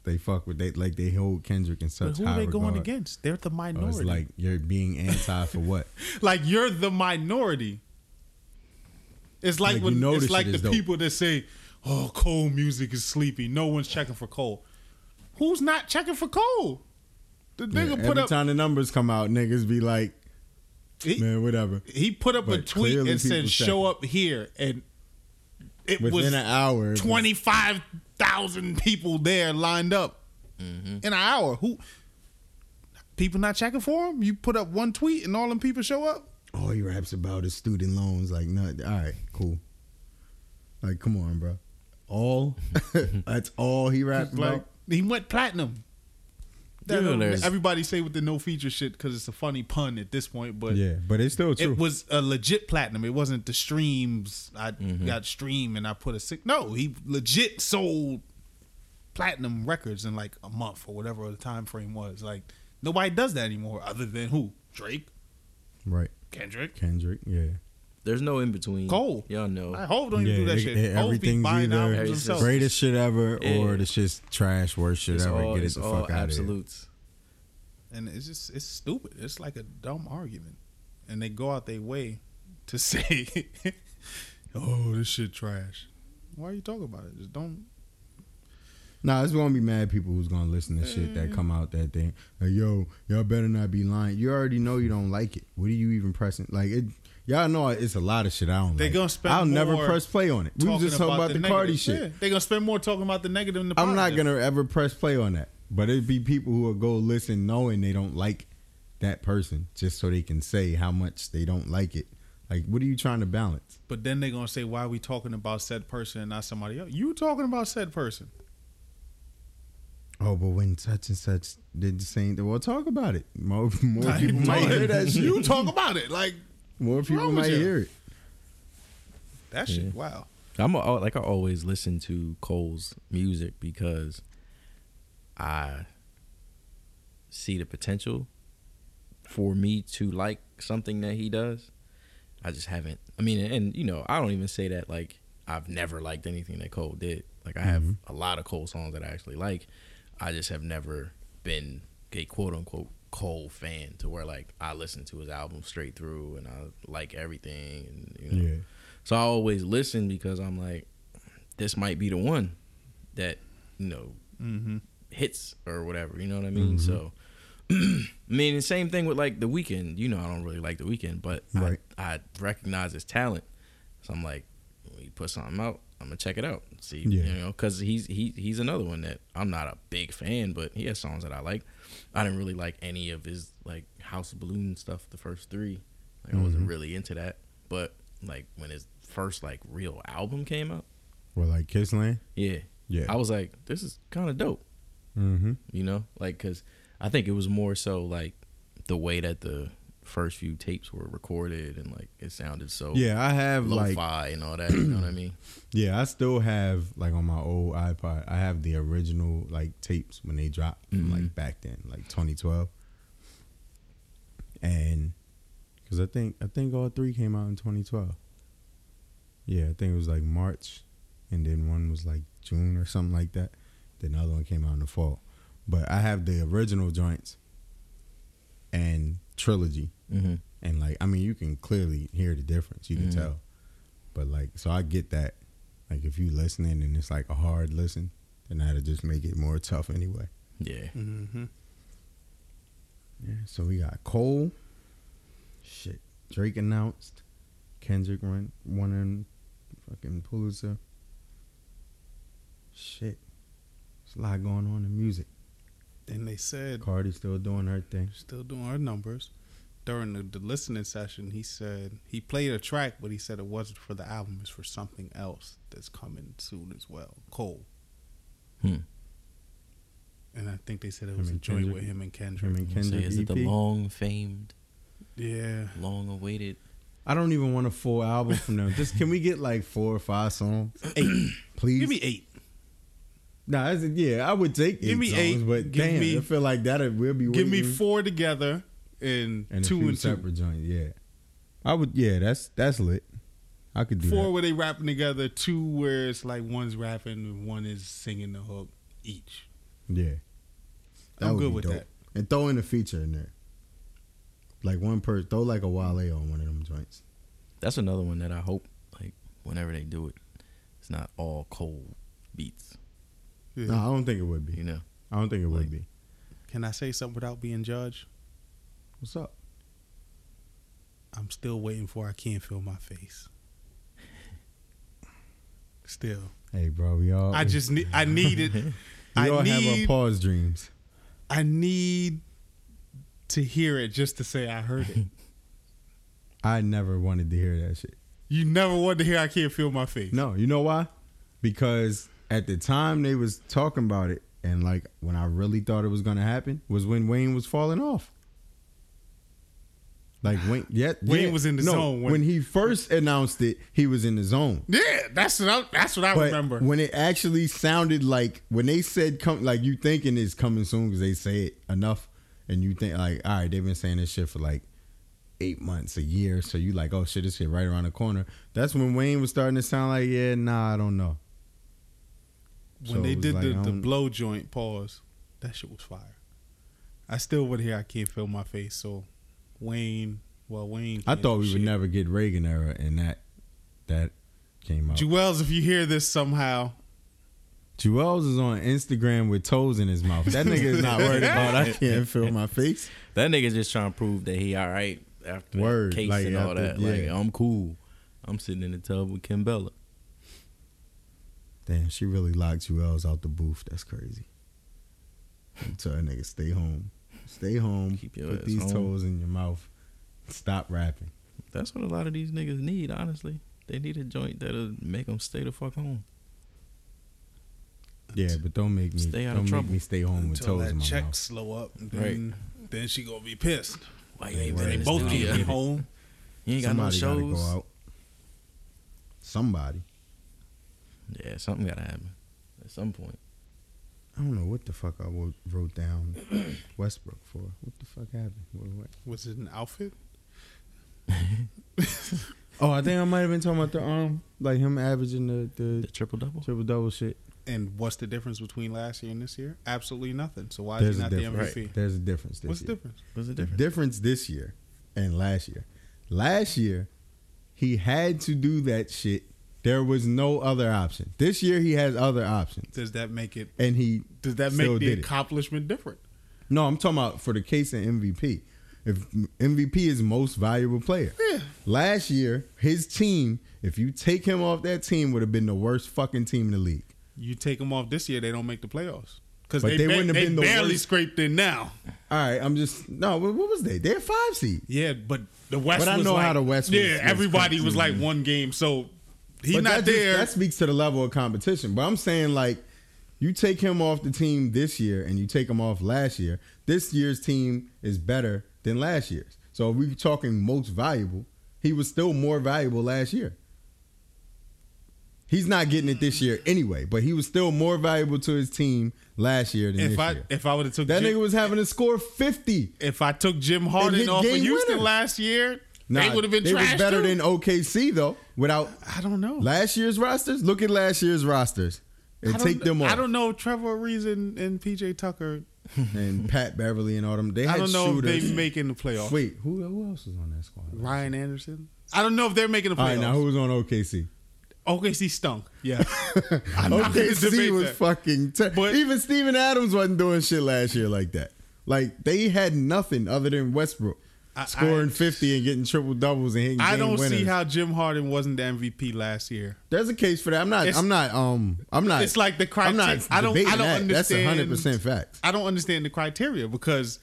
they fuck with they like they hold Kendrick in such high regard. But who are they going against? They're the minority. Oh, it's like you're being anti for what? Like you're the minority. It's like, like when it's like the dope. People that say, "Oh, Cole music is sleepy. No one's checking for Cole." Who's not checking for Cole? The nigga yeah, put every up, time the numbers come out, niggas be like, he, "Man, whatever." He put up but a tweet and said, "Show up here," and. It Within was an hour, twenty-five thousand people there lined up mm-hmm. in an hour. Who people not checking for him? You put up one tweet and all them people show up. All he raps about is student loans. Like, no, all right, cool. Like, come on, bro. All that's all he raps about. Like, he went platinum. That, you know, everybody say with the no feature shit because it's a funny pun at this point, but yeah, but it's still true. It was a legit platinum. It wasn't the streams. I mm-hmm. got stream and I put a six. No, he legit sold platinum records in like a month or whatever the time frame was. Like nobody does that anymore, other than who? Drake, right? Kendrick, Kendrick, yeah. There's no in between. Cole, y'all know. I hope don't even yeah, do that it, shit. It, everything's either the greatest shit ever yeah. or the shit's trash, worst shit it's ever. All, Get it the fuck out absolutes. Of here. And it's just it's stupid. It's like a dumb argument, and they go out their way to say, "Oh, this shit trash." Why are you talking about it? Just don't. Nah, it's gonna be mad people who's gonna listen to shit that come out that thing. Like, yo, y'all better not be lying. You already know you don't like it. What are you even pressing? Like it. Y'all know it's a lot of shit I don't they like. Gonna spend I'll never press play on it. We were just talking about, about the, the Cardi shit. Yeah. They're going to spend more talking about the negative than the positive. I'm not going to ever press play on that. But it'd be people who will go listen knowing they don't like that person just so they can say how much they don't like it. Like, what are you trying to balance? But then they're going to say, why are we talking about said person and not somebody else? You talking about said person. Oh, but when such and such did the same thing, well, talk about it. More, more people might hear that shit. You talk about it. Like, more people might you? Hear it. That shit, yeah. wow. I'm a, like I always listen to Cole's music because I see the potential for me to like something that he does. I just haven't. I mean, and, and you know, I don't even say that like I've never liked anything that Cole did. Like I mm-hmm. have a lot of Cole songs that I actually like. I just have never been a quote unquote Cole fan to where like I listen to his album straight through and I like everything. And, you know. Yeah. So I always listen because I'm like, this might be the one that, you know, mm-hmm. hits or whatever. You know what I mean? Mm-hmm. So, I mean, the same thing with like The Weeknd. You know, I don't really like The Weeknd, but right. I, I recognize his talent. So I'm like, when he puts something out, I'm going to check it out. See, yeah. you know, because he's, he, he's another one that I'm not a big fan, but he has songs that I like. I didn't really like any of his like House of Balloon stuff, the first three. Like, mm-hmm. I wasn't really into that. But like when his first like real album came out, well, like Kissland, yeah, yeah, I was like, this is kind of dope, mm-hmm. you know, like because I think it was more so like the way that the first few tapes were recorded and like it sounded so yeah, I have lo-fi like, and all that, you know what I mean? Yeah, I still have like on my old iPod, I have the original like tapes when they dropped mm-hmm. like back then, like twenty twelve, and because I think I think all three came out in twenty twelve. Yeah, I think it was like March, and then one was like June or something like that. Then the other one came out in the fall. But I have the original joints and trilogy. Mm-hmm. And like, I mean, you can clearly hear the difference. You can mm-hmm. tell. But like, so I get that. Like, if you listening and it's like a hard listen, then that'll just make it more tough anyway. Yeah. Mm-hmm. Yeah. So we got Cole. Shit. Drake announced. Kendrick won in fucking Pulitzer. Shit. There's a lot going on in music. Then they said Cardi's still doing her thing. Still doing her numbers. During the, the listening session, he said he played a track, but he said it wasn't for the album, it's for something else that's coming soon as well. Cole. Hmm. And I think they said it was a joint with him and Kendrick. Him and Kendrick. Is it the long famed? Yeah. Long awaited. I don't even want a full album from them. Just can we get like four or five songs? Eight, please. Give me eight. Nah, that's, yeah, I would take eight. Give me songs, eight, but give damn, me, I feel like that we'll be. Give waiting. Me four together and, and two a few and two separate joints. Yeah, I would. Yeah, that's that's lit. I could do four that. Where they rapping together, two where it's like one's rapping and one is singing the hook each. Yeah, that I'm good with dope. That. And throw in a feature in there. Like one person, throw like a Wale on one of them joints. That's another one that I hope, like, whenever they do it, it's not all Cole beats. Yeah. No, I don't think it would be. You know, I don't think it like, would be. Can I say something without being judged? What's up? I'm still waiting for I Can't Feel My Face. Still. Hey, bro, we all. I just need. I need it. We I all need, have our pause dreams. I need. To hear it just to say I heard it. I never wanted to hear that shit. You never wanted to hear I Can't Feel My Face? No, you know why? Because at the time they was talking about it, and like when I really thought it was gonna happen was when Wayne was falling off. Like Wayne, yeah, Wayne yeah, was in the no, zone when, when he first announced it. He was in the zone. Yeah, that's what I, that's what I but remember. When it actually sounded like when they said come, like you thinking it's coming soon because they say it enough. And you think like, all right, they've been saying this shit for like eight months, a year. So you like, oh shit, this shit right around the corner. That's when Wayne was starting to sound like, yeah, nah, I don't know. When so they did like, the, the blow joint pause, that shit was fire. I still would hear I Can't Feel My Face. So Wayne, well, Wayne. I thought we shit. Would never get Reagan era, and that that came out. Jewels, if you hear this somehow. Jewels is on Instagram with toes in his mouth. That nigga is not worried about I Can't Feel My Face. That nigga's just trying to prove that he all right after Word, the case like and all after, that. Yeah. Like, I'm cool. I'm sitting in the tub with Kim Bella. Damn, she really locked Jewels out the booth. That's crazy. I'm telling nigga, stay home. Stay home. Keep your Put these home. Toes in your mouth. Stop rapping. That's what a lot of these niggas need, honestly. They need a joint that'll make them stay the fuck home. Yeah, but don't make me stay out don't of trouble. Make me stay home with Until toes in my check mouth. Slow up, then, right? Then she gonna be pissed. Why you ain't been both be at home? You ain't got Somebody no shows. Go out. Somebody. Yeah, something gotta happen at some point. I don't know what the fuck I wrote down Westbrook for. What the fuck happened? What, what? Was it an outfit? Oh, I think I might have been talking about the arm, like him averaging the the, the triple double, triple double shit. And what's the difference between last year and this year? Absolutely nothing. So why is he not the M V P? Right. There's a difference. This what's year. the difference? What's the difference? The difference this year and last year. Last year, he had to do that shit. There was no other option. This year, he has other options. Does that make it? And he does that make the accomplishment different? No, I'm talking about for the case of M V P. If M V P is most valuable player. Yeah. Last year, his team, if you take him off that team, would have been the worst fucking team in the league. You take them off this year, they don't make the playoffs. Because they, they, ba- wouldn't have they been the barely worst. Scraped in now. All right, I'm just... No, what was they? They're five seed. Yeah, but the West but was But I know like, how the West was... Yeah, was everybody was like one game, so he's not that there. Just, that speaks to the level of competition. But I'm saying, like, you take him off the team this year and you take him off last year, this year's team is better than last year's. So if we're talking most valuable, he was still more valuable last year. He's not getting it this year anyway, but he was still more valuable to his team last year than if this I, year. If I would have took that Jim, nigga was having to score fifty. If I took Jim Harden off of Houston winner. last year, nah, they would have been they trashed. They was better too. than O K C though. Without I don't know last year's rosters. Look at last year's rosters and take them off. I don't know if Trevor Rees and, and P J Tucker and Pat Beverly and all them. They had I don't know shooters. If they making the playoffs. Wait, who who else was on that squad? Ryan Anderson. I don't know if they're making the playoffs. All right, now who was on O K C? O K C stunk. Yeah. O K C was that. fucking ter- but even Steven Adams wasn't doing shit last year like that. Like they had nothing other than Westbrook I, scoring I, fifty and getting triple doubles and hitting I game don't winners. See how Jim Harden wasn't the M V P last year. There's a case for that. I'm not it's, I'm not um I'm not It's like the criteria. I don't I don't that. understand That's one hundred percent fact. I don't understand the criteria because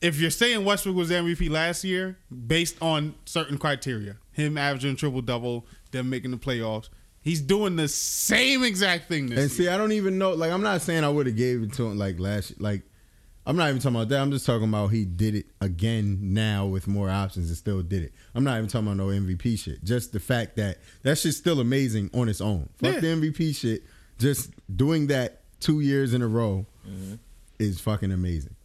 if you're saying Westbrook was the M V P last year based on certain criteria, him averaging triple double, them making the playoffs. He's doing the same exact thing this and year. And see, I don't even know. Like, I'm not saying I would have gave it to him like last. Like, I'm not even talking about that. I'm just talking about he did it again now with more options and still did it. I'm not even talking about no M V P shit. Just the fact that that shit's still amazing on its own. Fuck yeah. The M V P shit. Just doing that two years in a row mm-hmm. is fucking amazing.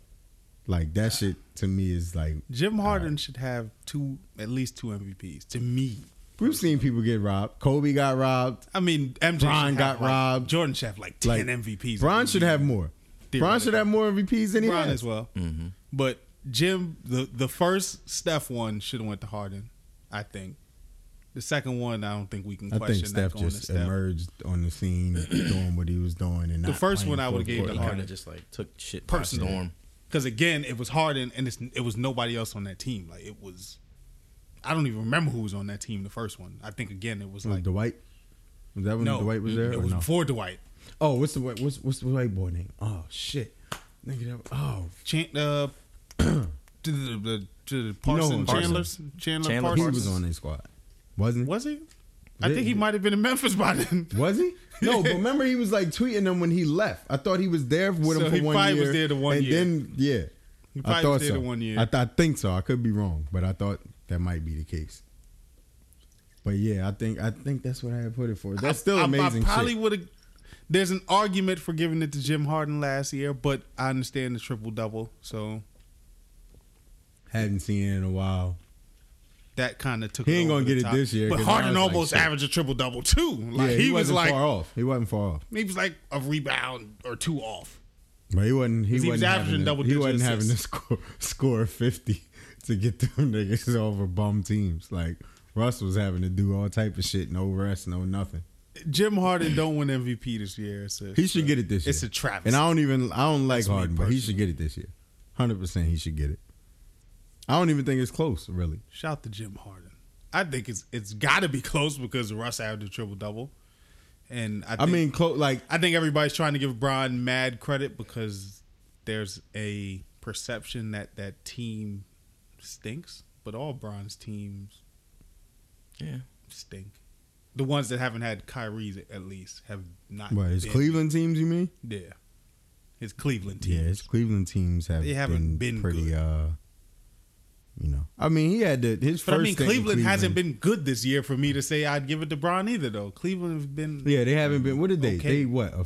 Like, that shit to me is like... Jim Harden uh, should have two, at least two M V Ps to me. We've seen people get robbed. Kobe got robbed. I mean, M J Bron got like, robbed. Jordan should have like ten like, M V Ps. Bron should have more. Bron should have more M V Ps than he Bron has. as well. Mm-hmm. But Jim, the, the first Steph one should have went to Harden, I think. The second one, I don't think we can I question. I think Steph going just emerged on the scene doing what he was doing. And the first one I would have gave to Harden. Just like took shit by storm. Because again, it was Harden and it's, it was nobody else on that team. Like it was... I don't even remember who was on that team, the first one. I think, again, it was like... Dwight? Was that when no, Dwight was there? It was no? before Dwight. Oh, what's the what's what's the white boy name? Oh, shit. Nigga, that, oh. Chan, uh, to the, the, to the Parson, no, Chandler, Parson. Chandler Chandler Parsons. He was on that squad. Wasn't he? Was he? I Did think he, he might have been in Memphis by then. Was he? No, but remember he was like tweeting them when he left. I thought he was there with so him for one year. he probably was there the one and year. And then, yeah. He probably I thought was there so. the one year. I, th- I think so. I could be wrong, but I thought... That might be the case, but yeah, I think I think that's what I had put it for. That's still I, amazing. I, I probably would have. There's an argument for giving it to Jim Harden last year, but I understand the triple double. So hadn't seen it in a while. That kind of took. He it ain't gonna get top. it this year. But Harden almost like, averaged a triple double too. Like yeah, he, he wasn't was like far off. He wasn't far off. He was like a rebound or two off. But he wasn't. He, he wasn't was averaging double. He wasn't assists. having to score score fifty. To get them niggas over bum teams. Like, Russ was having to do all type of shit. No rest, no nothing. Jim Harden don't win M V P this year. A, he should a, get it this year. It's a travesty. And I don't even, I don't like That's Harden, but he should get it this year. one hundred percent he should get it. I don't even think it's close, really. Shout to Jim Harden. I think it's it's got to be close because Russ had the triple-double. And I, think, I mean, clo- like, I think everybody's trying to give Bron mad credit because there's a perception that that team... stinks, but all Bron's teams yeah stink. The ones that haven't had Kyrie's at least have not. What, his been Cleveland good. teams you mean? Yeah. His Cleveland teams. Yeah, his Cleveland teams have they haven't been, been pretty good. uh you know, I mean, he had the, his but first. But I mean, Cleveland, Cleveland hasn't been good this year for me to say I'd give it to Bron either, though. Cleveland's been. Yeah, they haven't been. What did they? Okay. They what? A,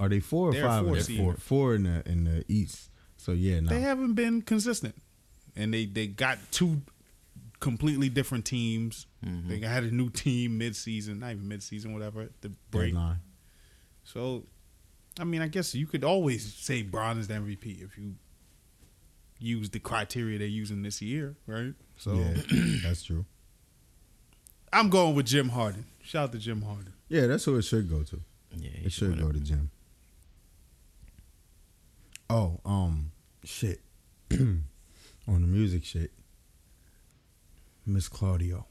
are they four or They're five? Four, in four, four in the in the East. So yeah, no. They haven't been consistent, and they they got two completely different teams. Mm-hmm. They had a new team mid-season, not even mid-season, whatever. The break. Deadline. So, I mean, I guess you could always say Bron is the M V P if you use the criteria they're using this year, right? So yeah, that's true. I'm going with Jim Harden. Shout out to Jim Harden. Yeah, that's who it should go to. Yeah, it should, should go to Jim. Oh, um, shit. On the music shit, Miss Claudio.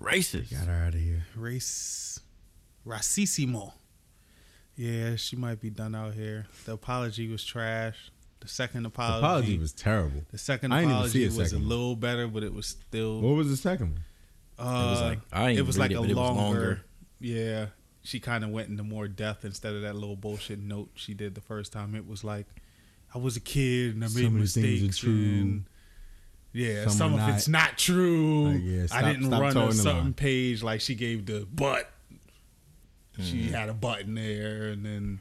Racist. Got her out of here. Race, racissimo. Yeah, she might be done out here. The apology was trash. The second apology, the apology was terrible. The second apology I didn't see a was second. a little better, but it was still. What was the second one? Uh, it was like I it was like it, a longer, was longer. Yeah, she kind of went into more depth instead of that little bullshit note she did the first time. It was like, I was a kid and I made mistakes. True. And yeah, some, some of not, it's not true. Like, yeah, stop, I didn't run a certain page like she gave the butt. She had a button there, and then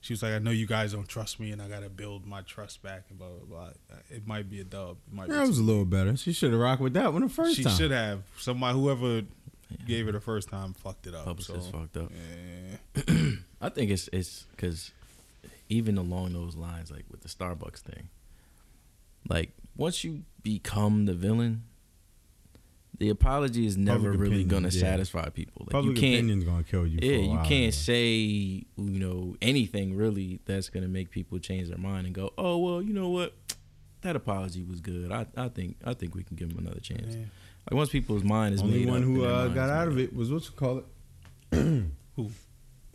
she was like, I know you guys don't trust me, and I got to build my trust back, and blah, blah, blah. It might be a dub. It might yeah, be it was a little better. She should have rocked with that one the first she time. She should have. Somebody, whoever gave her the first time, fucked it up. Publicist so. fucked up. Yeah. I think it's it's because even along those lines, like with the Starbucks thing, like once you become the villain, the apology is never Public really going to yeah. satisfy people. Like Public you can't, opinion's going to kill you. Yeah, for a while, you can't though. say you know anything really that's going to make people change their mind and go, oh well, you know what, that apology was good. I, I think I think we can give him another chance. Yeah. Like once people's mind is only made one up, who uh, got out of it was what you call it, who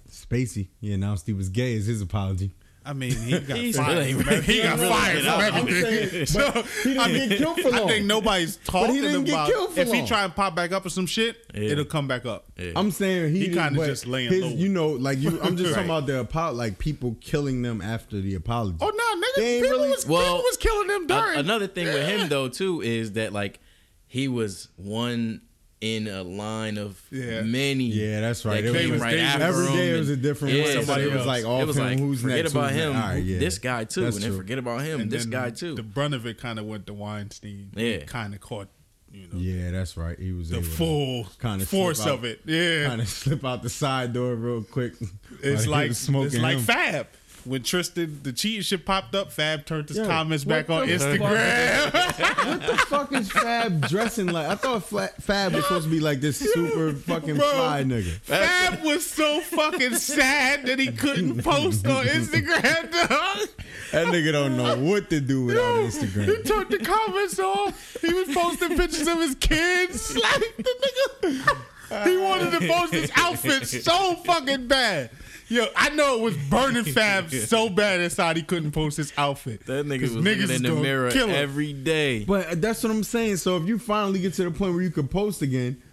Spacey. He announced he was gay as his apology. I mean, he got He's fired. Really, from he got really fired from everything. So, he didn't I mean, get killed for long. I think nobody's talking about. If long. he try and pop back up or some shit, yeah. it'll come back up. Yeah. I'm saying he, he kind of just laying his, low. You know, like you. I'm just right. talking about the apology, like people killing them after the apology. Oh no, nigga, people, really, was, well, people was killing them during. A, another thing with him though too is that like he was one. in a line of yeah. many. Yeah, that's right. That came was, right after every him. day it was a different yeah, one. Somebody was like, all was like, who's forget next? Forget about him. Right, yeah. This guy too. That's and then true. forget about him. And this guy too. The brunt of it kind of went to Weinstein. Yeah. Kind of caught, you know. Yeah, that's right. He was the full kind of force out, of it. Yeah. Kind of slip out the side door real quick. It's like, it's like him. Fab. When Tristan, the cheating shit popped up, Fab turned his Yo, comments back on Instagram. What the fuck is Fab dressing like? I thought Fab was supposed to be like this super fucking Bro, fly nigga. Fab was so fucking sad that he couldn't post on Instagram, dog. That nigga don't know what to do without Yo, Instagram. He turned the comments off. He was posting pictures of his kids. Like, the nigga, he wanted to post his outfit so fucking bad. Yo, I know it was burning Fab so bad inside he couldn't post his outfit. That nigga was looking in the mirror every day. But that's what I'm saying. So if you finally get to the point where you can post again,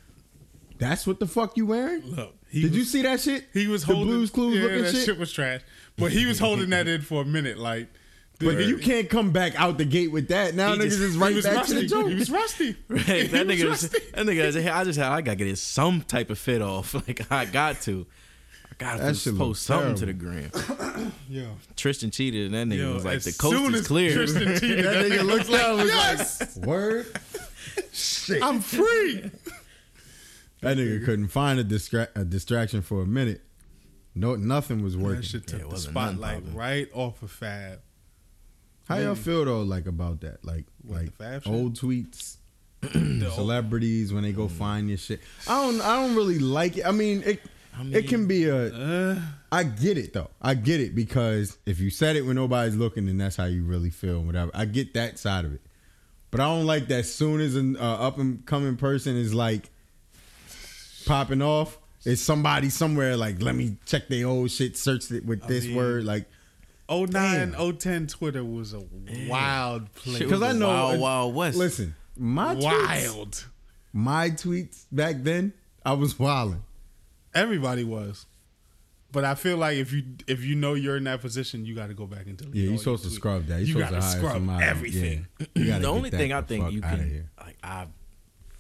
that's what the fuck you wearing? Look, did was, you see that shit? He was holding the Blues Clues yeah, looking that shit. That shit was trash. But he was holding that in for a minute, like. But right. you can't come back out the gate with that. Now he niggas just, is right back rusty. to the joke. He was rusty. Right. That, that nigga was. Rusty. That nigga was. I just had. I gotta get some type of fit off. Like I got to. Gotta that just post something to the gram. Yo, Tristan cheated, and that nigga Yo, was like, "The coast is clear." Tristan cheated. That nigga looked like, down, was yes! like, "Word, shit, I'm free." That nigga couldn't find a, distra- a distraction for a minute. No, nothing was working. That shit took yeah, the spotlight right off of Fab. How Man. y'all feel though, like about that, like what, like Fab old shit? tweets? Celebrities when they go mm. find your shit. I don't. I don't really like it. I mean. it I mean, it can be a. Uh, I get it though. I get it because if you said it when nobody's looking, then that's how you really feel. And whatever. I get that side of it, but I don't like that. Soon as an uh, up and coming person is like popping off, it's somebody somewhere like, let me check their old shit, search it with I this mean, word like. oh nine, oh ten Twitter was a wild place. Because I know wild, wild west. Listen, my wild. Tweets, my tweets back then, I was wilding. Everybody was. But I feel like if you if you know you're in that position, you got to go back and delete. Yeah, you're supposed to scrub that. You got to scrub everything. Yeah. The only thing I think you can, like, I,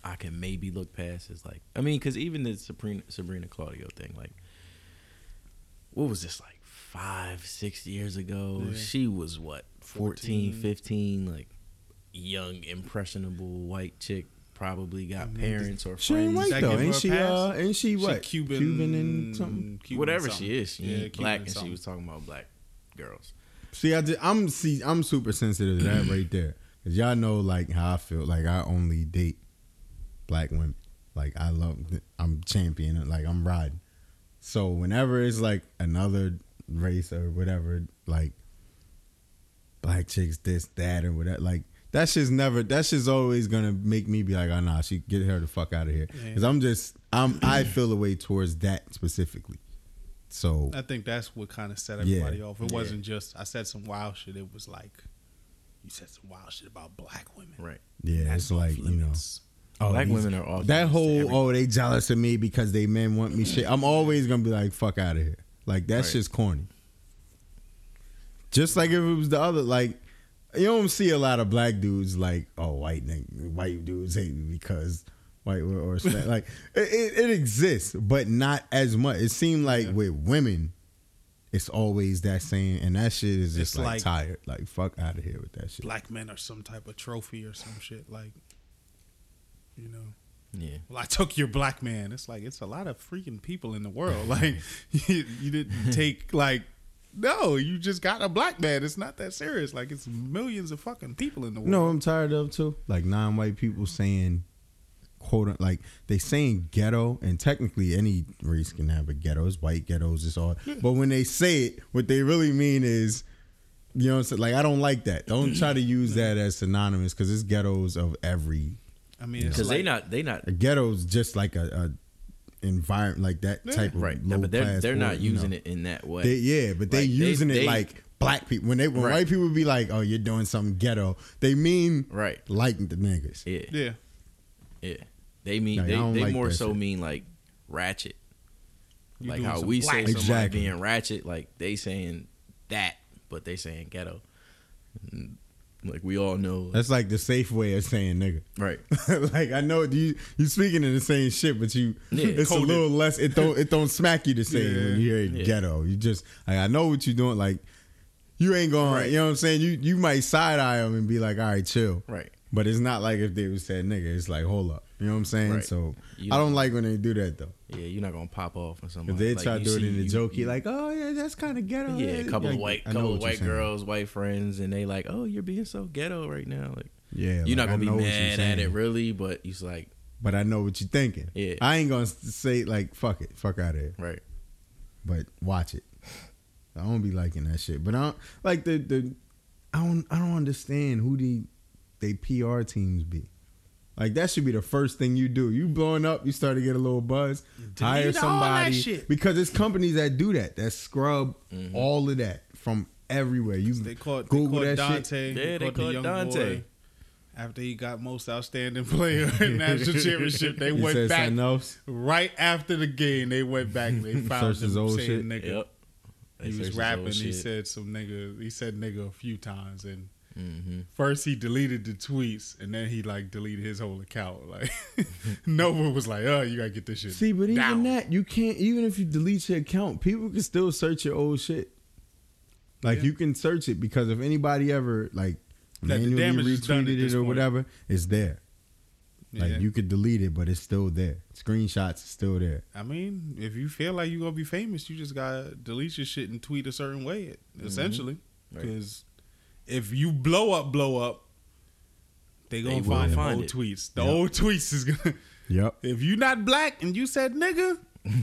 I can maybe look past is like, I mean, because even the Sabrina, Sabrina Claudio thing, like, what was this, like five, six years ago? Yeah. She was what, fourteen, fifteen, like young, impressionable white chick. Probably got parents or she friends. Ain't like though, ain't she? Uh, ain't she what? She Cuban, Cuban and something. Cuban Whatever something. She is, she yeah, ain't black, and, and she was talking about black girls. See, I just, I'm see, I'm super sensitive to that right there, cause y'all know like how I feel. Like I only date black women. Like I love, I'm championing. Like I'm riding. So whenever it's like another race or whatever, like black chicks, this, that, or whatever, like. That shit's never. That shit's always gonna make me be like, oh nah, she get her the fuck out of here. Yeah. Cause I'm just, I'm, I feel a way towards that specifically. So I think that's what kind of set everybody yeah. off. It yeah. wasn't just I said some wild shit. It was like, you said some wild shit about black women, right? Yeah, that's it's like limits. You know. Oh, black women are all that whole. Oh, they jealous of me because they men want me shit. I'm always gonna be like, fuck out of here. Like that's right. just corny. Just like if it was the other, like. You don't see a lot of black dudes like, oh, white nigga, white dudes hate me because white or like it, it, it exists, but not as much. It seemed like yeah. with women, it's always that saying, and that shit is just like, like tired. Like fuck out of here with that shit. Black men are some type of trophy or some shit. Like, you know, yeah. Well, I took your black man. It's like it's a lot of freaking people in the world. Like you, you didn't take like. No, you just got a black man. It's not that serious. Like it's millions of fucking people in the world. No, I'm tired of too. Like non-white people saying, "quote," like they saying ghetto, and technically any race can have a ghetto. It's white ghettos, it's all. Yeah. But when they say it, what they really mean is, you know, what I'm saying? Like I don't like that. Don't try to use that as synonymous because it's ghettos of every. I mean, because like, they not they not a ghetto's just like a. a environment like that yeah. type of right no, but they're, they're not you using know. It in that way they, yeah but they like, using they, it they, like black people when they when right. white people be like oh you're doing something ghetto they mean right like the niggas yeah yeah yeah they mean like, they, they like more so shit. Mean like ratchet you like how we black. Say somebody exactly. being ratchet like they saying that but they saying ghetto mm. Like we all know, that's like the safe way of saying nigga, right? Like I know you you speaking in the same shit, but you yeah, it's coded. A little less. It don't it don't smack you the same yeah. when you hear yeah. ghetto. You just like I know what you doing. Like you ain't going. Right. You know what I'm saying? You you might side eye them and be like, all right, chill, right? But it's not like if they would say nigga. It's like hold up. You know what I'm saying? Right. So you I don't know. Like when they do that though. Yeah, you're not gonna pop off on somebody. If they like, try to do it in a jokey, like, oh yeah, that's kind of ghetto. Yeah, a couple like, of white, couple of white girls, white friends, and they like, oh, you're being so ghetto right now. Like, yeah, you're like, not gonna I be mad at it really, but it's like, but I know what you're thinking. Yeah, I ain't gonna say like, fuck it, fuck out of here. Right. But watch it. I don't be liking that shit. But I don't, like the the I don't I don't understand who the they P R teams be. Like that should be the first thing you do. You blowing up, you start to get a little buzz. Delete hire somebody because it's companies that do that that scrub mm-hmm. all of that from everywhere. You they caught Google they caught that Dante. Shit. Yeah, they, they caught the Dante boy. After he got most outstanding player in national championship. They went back right after the game. They went back. And they found him saying shit. Nigga. Yep. He was rapping. He said some nigga. He said nigga a few times and. Mm-hmm. First he deleted the tweets and then he like deleted his whole account. Like no one was like, oh, you gotta get this shit. See, but even down. That you can't. Even if you delete your account, people can still search your old shit. Like yeah. you can search it because if anybody ever like that manually retweeted it or point. Whatever, it's there. Like yeah. you could delete it, but it's still there. Screenshots are still there. I mean, if you feel like you are gonna be famous, you just gotta delete your shit and tweet a certain way. Essentially, because. Mm-hmm. Right. If you blow up, blow up, they gonna they find the old it. Tweets. The yep. old tweets is gonna. Yep. If you not black and you said nigga,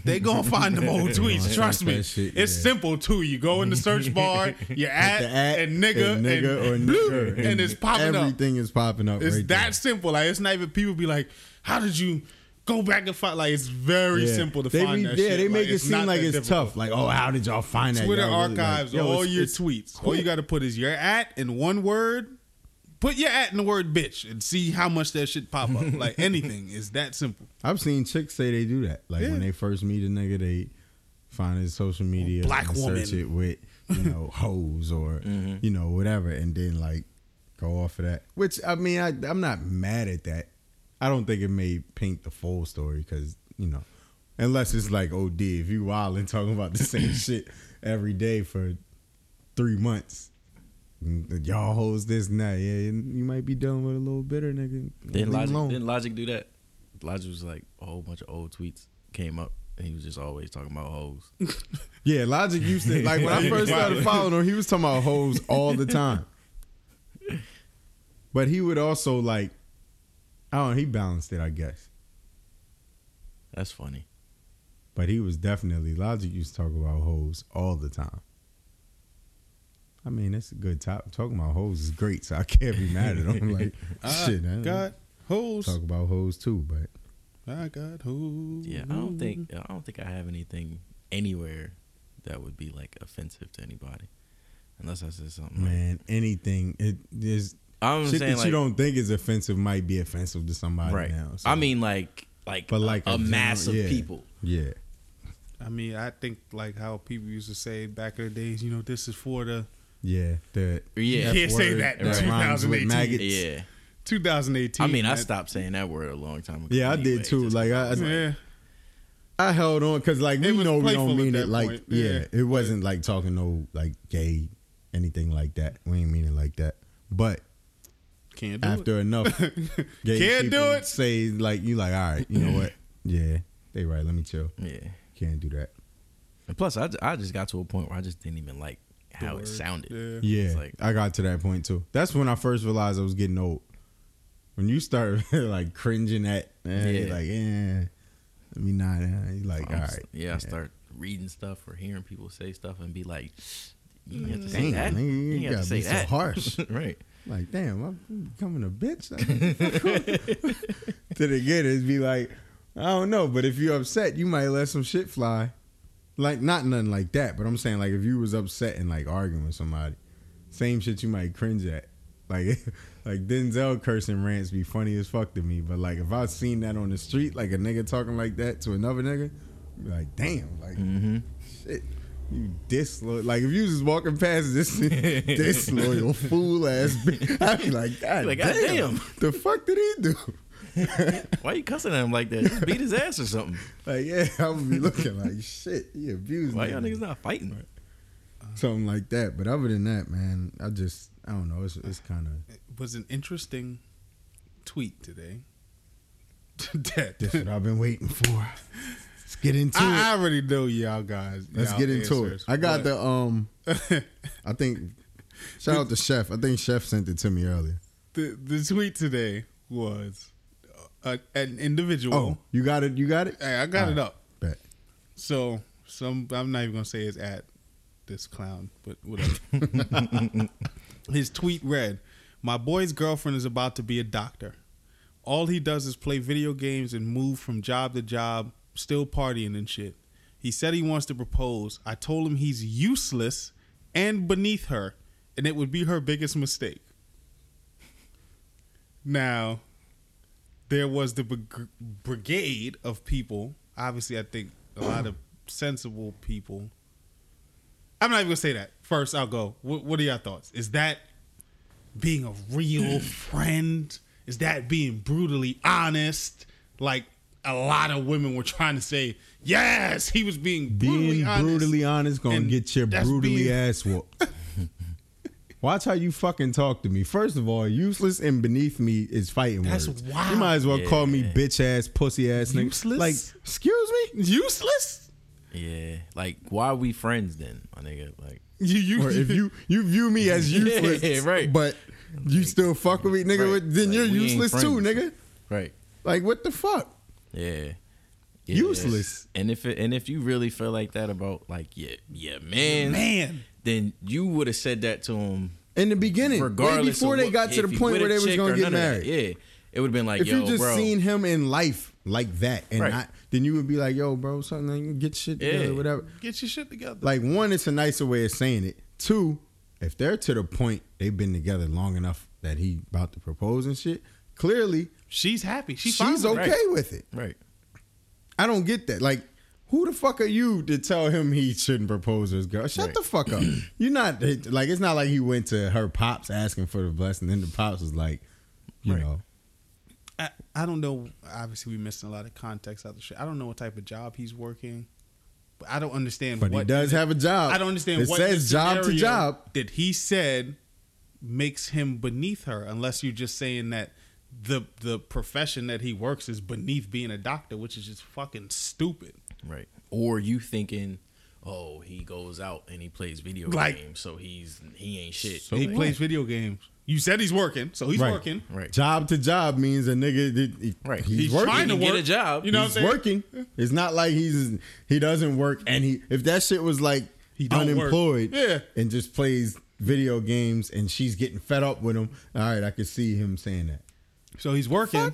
they gonna find them old tweets. Trust me, shit, it's yeah. simple too. You go in the search bar, you at, at and nigga and, nigga and, or and, nigga, and, and it's popping everything up. Everything is popping up. It's right that there. Simple. Like it's not even people be like, how did you? Go back and find like it's very yeah. simple to they find be, that yeah, shit. Yeah, they make like, it seem like it's difficult. Tough. Like, oh, how did y'all find Twitter that? Twitter archives really like, all it's, your it's tweets. Quick. All you got to put is your at in one word. Put your at in the word bitch and see how much that shit pop up. Like anything is that simple. I've seen chicks say they do that. Like yeah. when they first meet a nigga, they find his social media, black and woman, search it with, you know, hoes or mm-hmm. you know, whatever, and then like go off of that. Which I mean, I, I'm not mad at that. I don't think it may paint the full story because, you know, unless it's like O D, if you wild and talking about the same shit every day for three months. Y'all hoes this and that. Yeah, you might be dealing with a little bitter nigga. Didn't Logic, didn't Logic do that? Logic was like, a whole bunch of old tweets came up and he was just always talking about hoes. Yeah, Logic used to, like when I first started following him, he was talking about hoes all the time. But he would also like, I don't know, he balanced it, I guess. That's funny. But he was definitely, Logic used to talk about hoes all the time. I mean, that's a good topic. Talking about hoes is great, so I can't be mad at him. Like, shit, I got hoes. Talk about hoes too, but I got hoes. Yeah, I don't think I don't think I have anything anywhere that would be like offensive to anybody, unless I said something. Man, like, anything it is. I'm shit saying that like, you don't think is offensive might be offensive to somebody right now. So. I mean, like, like, but like a, a mass of yeah, people. Yeah. I mean, I think like how people used to say back in the days. You know, this is for the. Yeah, the yeah. You can't say that in twenty eighteen. Yeah, twenty eighteen. I mean, that, I stopped saying that word a long time ago. Yeah, anyway, I did too. Like I, I, yeah. I held on because like we know we don't mean it. Like yeah. yeah, it wasn't like talking no like gay anything like that. We ain't mean it like that. But can't do after it. Enough, gay can't do it. Say like you like all right. You know what? Yeah, they right. Let me chill. Yeah, can't do that. And plus, I I just got to a point where I just didn't even like. How it sounded. Yeah, yeah, like, I got to that point too. That's when I first realized I was getting old. When you start like cringing at, eh, yeah, like, eh, I mean, not eh, like, I'm, all right, yeah, yeah. I start reading stuff or hearing people say stuff and be like, you have to say damn, that. Nigga, you, you gotta, gotta say be that. So harsh, right? Like, damn, I'm becoming a bitch. To the get it, be like, I don't know, but if you're upset, you might let some shit fly. Like, not nothing like that, but I'm saying, like, if you was upset and, like, arguing with somebody, same shit you might cringe at. Like, like Denzel cursing rants be funny as fuck to me, but, like, if I seen that on the street, like, a nigga talking like that to another nigga, be like, damn, like, mm-hmm. shit, you disloyal. Like, if you just walking past this disloyal fool-ass bitch, I'd be like, God, like, damn, damn, the fuck did he do? Why you cussing at him like that? Just beat his ass or something. Like, yeah, I would be looking like, shit, he abused me. Why y'all niggas not fighting? Something like that. But other than that, man, I just, I don't know. It's, it's kind of. It was an interesting tweet today. That, that's what I've been waiting for. Let's get into I, it. I already know y'all guys. Let's y'all get into answers, it. I got the, um, I think, shout out to Chef. I think Chef sent it to me earlier. The, the tweet today was. Uh, an individual. Oh, you got it. You got it. I, I got uh, it up. Bet. So some. I'm not even gonna say it's at this clown, but whatever. His tweet read, "My boy's girlfriend is about to be a doctor. All he does is play video games and move from job to job, still partying and shit. He said he wants to propose. I told him he's useless and beneath her, and it would be her biggest mistake." Now. There was the brig- brigade of people. Obviously, I think a lot of sensible people. I'm not even going to say that. First, I'll go. What, what are your thoughts? Is that being a real friend? Is that being brutally honest? Like a lot of women were trying to say, yes, he was being brutally being honest. Being brutally honest going to get your brutally being- ass whooped. Watch how you fucking talk to me. First of all, useless and beneath me is fighting that's words. That's wild. You might as well yeah. call me bitch ass, pussy ass nigga. Useless? Like, excuse me? Useless? Yeah. Like, why are we friends then, my nigga? Like, you, you, or if you, you view me as useless, yeah, right. but you like, still fuck with me, nigga, right. then like, you're useless too, nigga. Right. Like, what the fuck? Yeah. yeah useless. And if it, and if you really feel like that about, like, yeah, yeah, man. Man. Then you would have said that to him in the beginning, regardless. Way before they got to the point where they was gonna get married. Yeah, it would have been like, if yo, you just bro. seen him in life like that, and right. not, then you would be like, yo, bro, something, get shit together, yeah. whatever. Get your shit together. Like one, it's a nicer way of saying it. Two, if they're to the point they've been together long enough that he about to propose and shit, clearly she's happy. She she's okay right. with it. Right. I don't get that. Like Who the fuck are you to tell him he shouldn't propose to his girl? Shut right. the fuck up. You're not, like, it's not like he went to her pops asking for the blessing. Then the pops was like, you right. know. I, I don't know. Obviously, we missing a lot of context out the shit. I don't know what type of job he's working. But I don't understand. But what he does have a job. I don't understand it what says job to job that he said makes him beneath her, unless you're just saying that the the profession that he works is beneath being a doctor, which is just fucking stupid. Right. Or you thinking, oh, he goes out and he plays video like, games, so he's he ain't shit. So he plays video games. You said he's working, so he's right. working. Right. Job to job means a nigga. He, right. He's, he's working. trying to work. get a job. You know, he's what I'm working. It's not like he's he doesn't work. And he if that shit was like he unemployed, yeah. and just plays video games, and she's getting fed up with him. All right, I could see him saying that. So he's working. Fuck.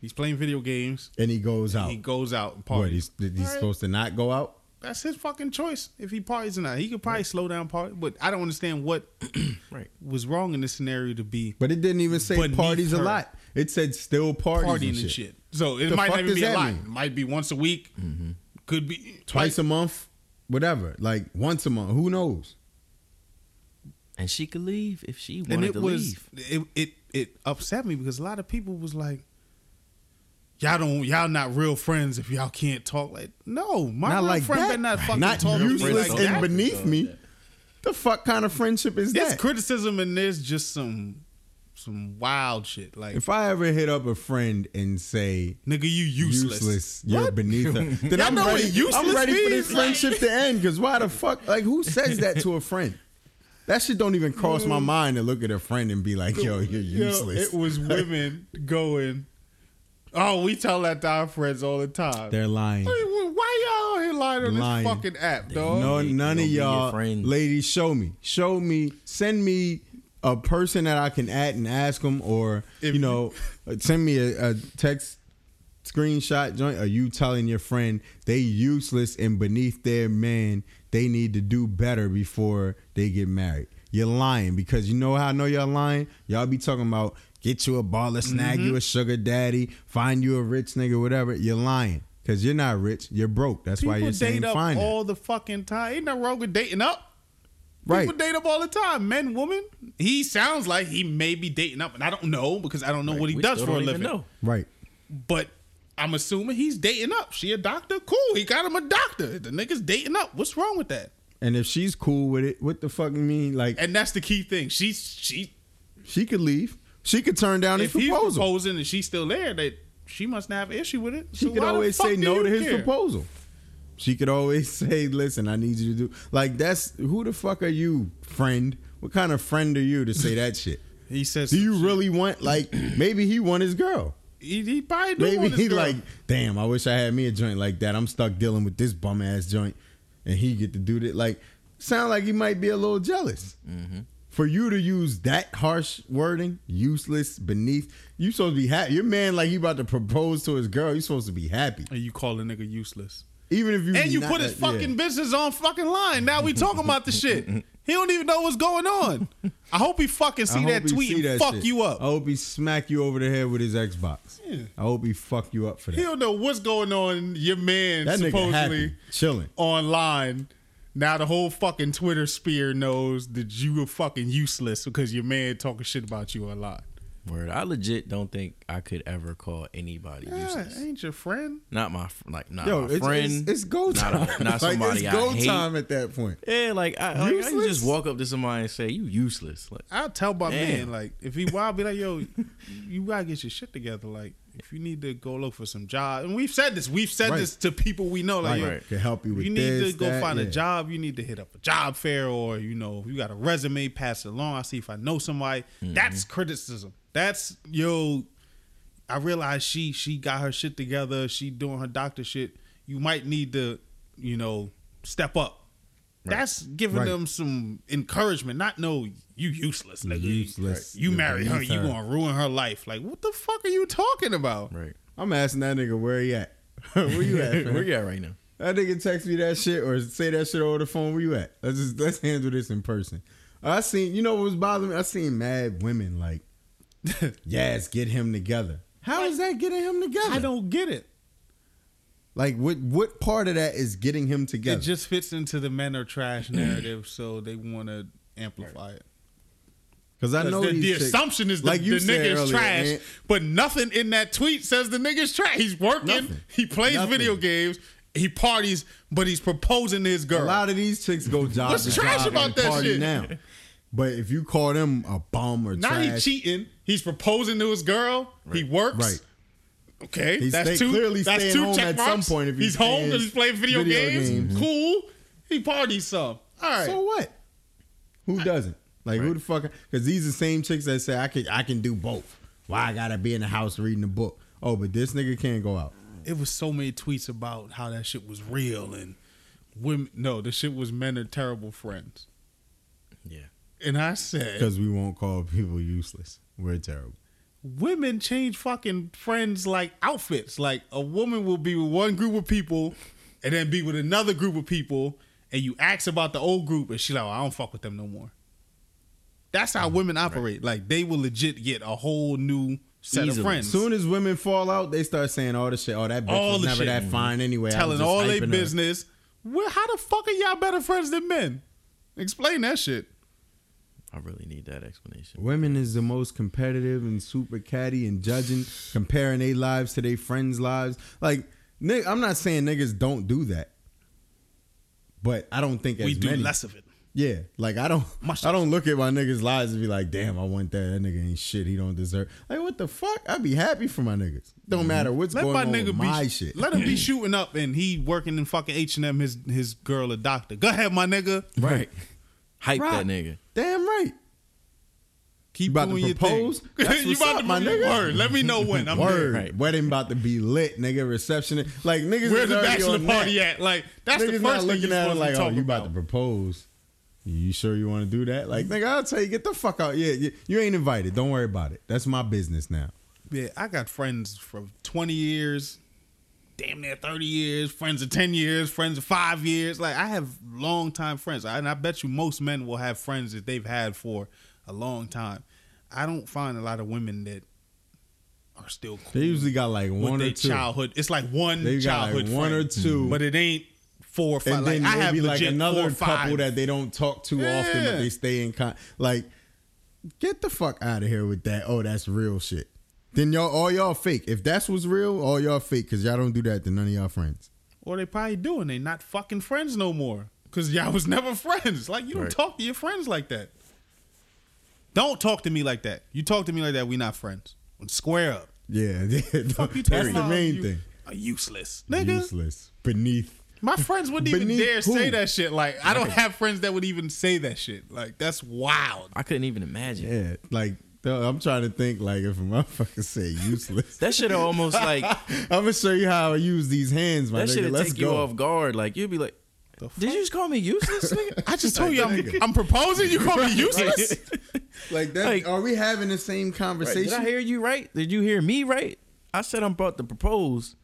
He's playing video games, and he goes out. He goes out and parties. What, he's he's right. supposed to not go out? That's his fucking choice if he parties or not. He could probably right. slow down party, but I don't understand what right. was wrong in this scenario to be. But it didn't even say parties her. a lot. It said still parties Partying and shit. shit. So it the might not even be a lot. Mean? It might be once a week. Mm-hmm. Could be twice like, a month. Whatever. Like once a month. Who knows? And she could leave if she wanted and it to was, leave. It, it it upset me because a lot of people was like, y'all don't, y'all not real friends if y'all can't talk. Like, no, my not real like friend that. better not fucking not talk to me like that. And beneath me, the fuck kind of friendship is there's that? There's criticism and there's just some, some wild shit. Like, if I ever hit up a friend and say, "Nigga, you useless, useless you're what? beneath her," then I'm ready. I'm ready means, for this like... friendship to end. Because why the fuck? Like, who says that to a friend? That shit don't even cross my mind to look at a friend and be like, yo, you're useless. Yo, it was women going, oh, we tell that to our friends all the time. They're lying. Why y'all here lying on lying. this fucking app, dog? No, none of y'all, ladies, show me. Show me. Send me a person that I can add and ask them, or, if, you know, send me a, a text screenshot joint. Are you telling your friend they useless and beneath their man? They need to do better before they get married. You're lying, because you know how I know y'all lying? Y'all be talking about get you a baller, snag mm-hmm. you a sugar daddy, find you a rich nigga, whatever. You're lying, because you're not rich. You're broke. That's People why you're saying up find all it. the fucking time. Ain't nothing wrong with dating up. Right. People date up all the time. Men, women. He sounds like he may be dating up, and I don't know, because I don't know right. what he we does for a living. Know. Right. But I'm assuming he's dating up. She a doctor? Cool. He got him a doctor. The nigga's dating up. What's wrong with that? And if she's cool with it, what the fuck you mean? Like, and that's the key thing. She she she could leave. She could turn down his proposal. If he's proposing and she's still there, that she must not have an issue with it. She so could always say no to his care? proposal. She could always say, "Listen, I need you to do like that's who the fuck are you, friend? What kind of friend are you to say that shit?" He says, "Do you shit. really want like maybe he want his girl?" He, he probably do Maybe he girl. like, damn, I wish I had me a joint like that. I'm stuck dealing with this bum ass joint, and he get to do that. Like, sound like he might be a little jealous. Mm-hmm. For you to use that harsh wording, useless, beneath. You supposed to be happy. Your man like he about to propose to his girl. You supposed to be happy. And you call a nigga useless. Even if you and you put his that, fucking yeah. business on fucking line. Now we talking about the shit. He don't even know what's going on. I hope he fucking see that tweet and that fuck shit. you up. I hope he smack you over the head with his Xbox. Yeah. I hope he fuck you up for that. He don't know what's going on. Your man that supposedly chilling online. Now the whole fucking Twitter sphere knows that you were fucking useless because your man talking shit about you a lot. Word, I legit don't think I could ever call anybody yeah, useless. Ain't your friend? Not my like, not Yo, my it's, friend. It's, it's go time. Not, a, not somebody like, it's I go hate. time at that point. Yeah, like I, like I can just walk up to somebody and say you useless. Like I'll tell my damn. man, like if he wild, be like, yo, you gotta get your shit together. Like if you need to go look for some job, and we've said this, we've said right. this to people we know. Like right, yo, right. can help you with you this. You need to go that, find yeah. a job. You need to hit up a job fair, or you know, you got a resume, pass it along. I see if I know somebody. Mm-hmm. That's criticism. That's yo. I realize she she got her shit together. She doing her doctor shit. You might need to, you know, step up. Right. That's giving right. them some encouragement. Not no, you useless, nigga. Useless. You, you marry her, you gonna ruin her life. Like, what the fuck are you talking about? Right. I'm asking that nigga where he at. Where you at? Where you at right now? That nigga text me that shit or say that shit over the phone. Where you at? Let's just let's handle this in person. I seen. You know what was bothering me? I seen mad women like. Yes, get him together. How like, is that getting him together? I don't get it. Like, what what part of that is getting him together? It just fits into the men are trash narrative, so they want to amplify right. it. Because I Cause know the, the chicks, assumption is like the, you the nigga is earlier, trash, man. But nothing in that tweet says the nigga is trash. He's working, nothing. he plays nothing. video games, he parties, but he's proposing to his girl. A lot of these chicks go job What's to trash job about and that party shit? Now. But if you call them a bum or now trash, now he's cheating. He's proposing to his girl. Right. He works. Right. Okay, he's that's two. Clearly that's staying two home at marks. some point. If he's, he's home and he's playing video, video games. games. Mm-hmm. Cool. He parties some. All right. So what? Who doesn't? Like right. who the fuck? Because these are the same chicks that say I can I can do both. Why I gotta be in the house reading a book? Oh, but this nigga can't go out. It was so many tweets about how that shit was real and women. No, the shit was men are terrible friends. Yeah. And I said because we won't call people useless. We're terrible. Women change fucking friends like outfits. Like a woman will be with one group of people and then be with another group of people, and you ask about the old group and she's like, oh, I don't fuck with them no more. That's how mm-hmm. women operate. Right. Like they will legit get a whole new set Easily. of friends. As soon as women fall out, they start saying all this shit. Oh, that bitch all was never shit. that fine anyway. Telling all their business. Well, how the fuck are y'all better friends than men? Explain that shit. I really need that explanation. Women is the most competitive and super catty and judging, comparing their lives to their friends' lives. Like, nigga, I'm not saying niggas don't do that, but I don't think as we do many. less of it. Yeah, like I don't, Much I don't look at my niggas' lives and be like, damn, I want that. That nigga ain't shit. He don't deserve. Like, what the fuck? I'd be happy for my niggas. Don't mm-hmm. matter what's let going my on nigga with be, my shit. Let him be shooting up and he working in fucking H and M. His his girl a doctor. Go ahead, my nigga. Right. Hype right. that nigga. Damn right. Keep you about doing to propose. Your thing. You about up, to my nigga. Word. Let me know when. I'm word. Right. Wedding about to be lit, nigga. Reception. Like niggas. Where's the bachelor party that. at? Like that's niggas the first thing you at it like, oh, you about, about to propose. You sure you want to do that? Like nigga, I'll tell you, get the fuck out. Yeah, yeah, you ain't invited. Don't worry about it. That's my business now. Yeah, I got friends for twenty years, damn near thirty years. Friends of ten years. Friends of five years. Like I have long time friends, and I bet you most men will have friends that they've had for a long time. I don't find a lot of women that are still cool. They usually got like one or two childhood. It's like one they childhood got like one friend, or two, but it ain't. Four or five. And then like, I have be like another couple that they don't talk to yeah. often, but they stay in con. Like, get the fuck out of here with that. Oh, that's real shit. Then y'all, all y'all fake. If that's what's real, all y'all fake because y'all don't do that to none of y'all friends. Or they probably do, and they not fucking friends no more because y'all was never friends. Like you don't right. talk to your friends like that. Don't talk to me like that. You talk to me like that, we not friends. Square up. Yeah, yeah. Fuck you that's the main you thing. Are useless, nigga. Useless. Beneath. My friends wouldn't even dare who? say that shit. Like, I don't have friends that would even say that shit. Like, that's wild. I couldn't even imagine. Yeah, like, I'm trying to think, like, if a motherfucker say useless. That shit almost like... I'm going to show you how I use these hands, my that nigga. That shit take go. you off guard. Like, you'd be like, the did you just call me useless, nigga? I just told you I'm, I'm proposing. You call me useless? Like, that, like, are we having the same conversation? Right. Did I hear you right? Did you hear me right? I said I'm about to propose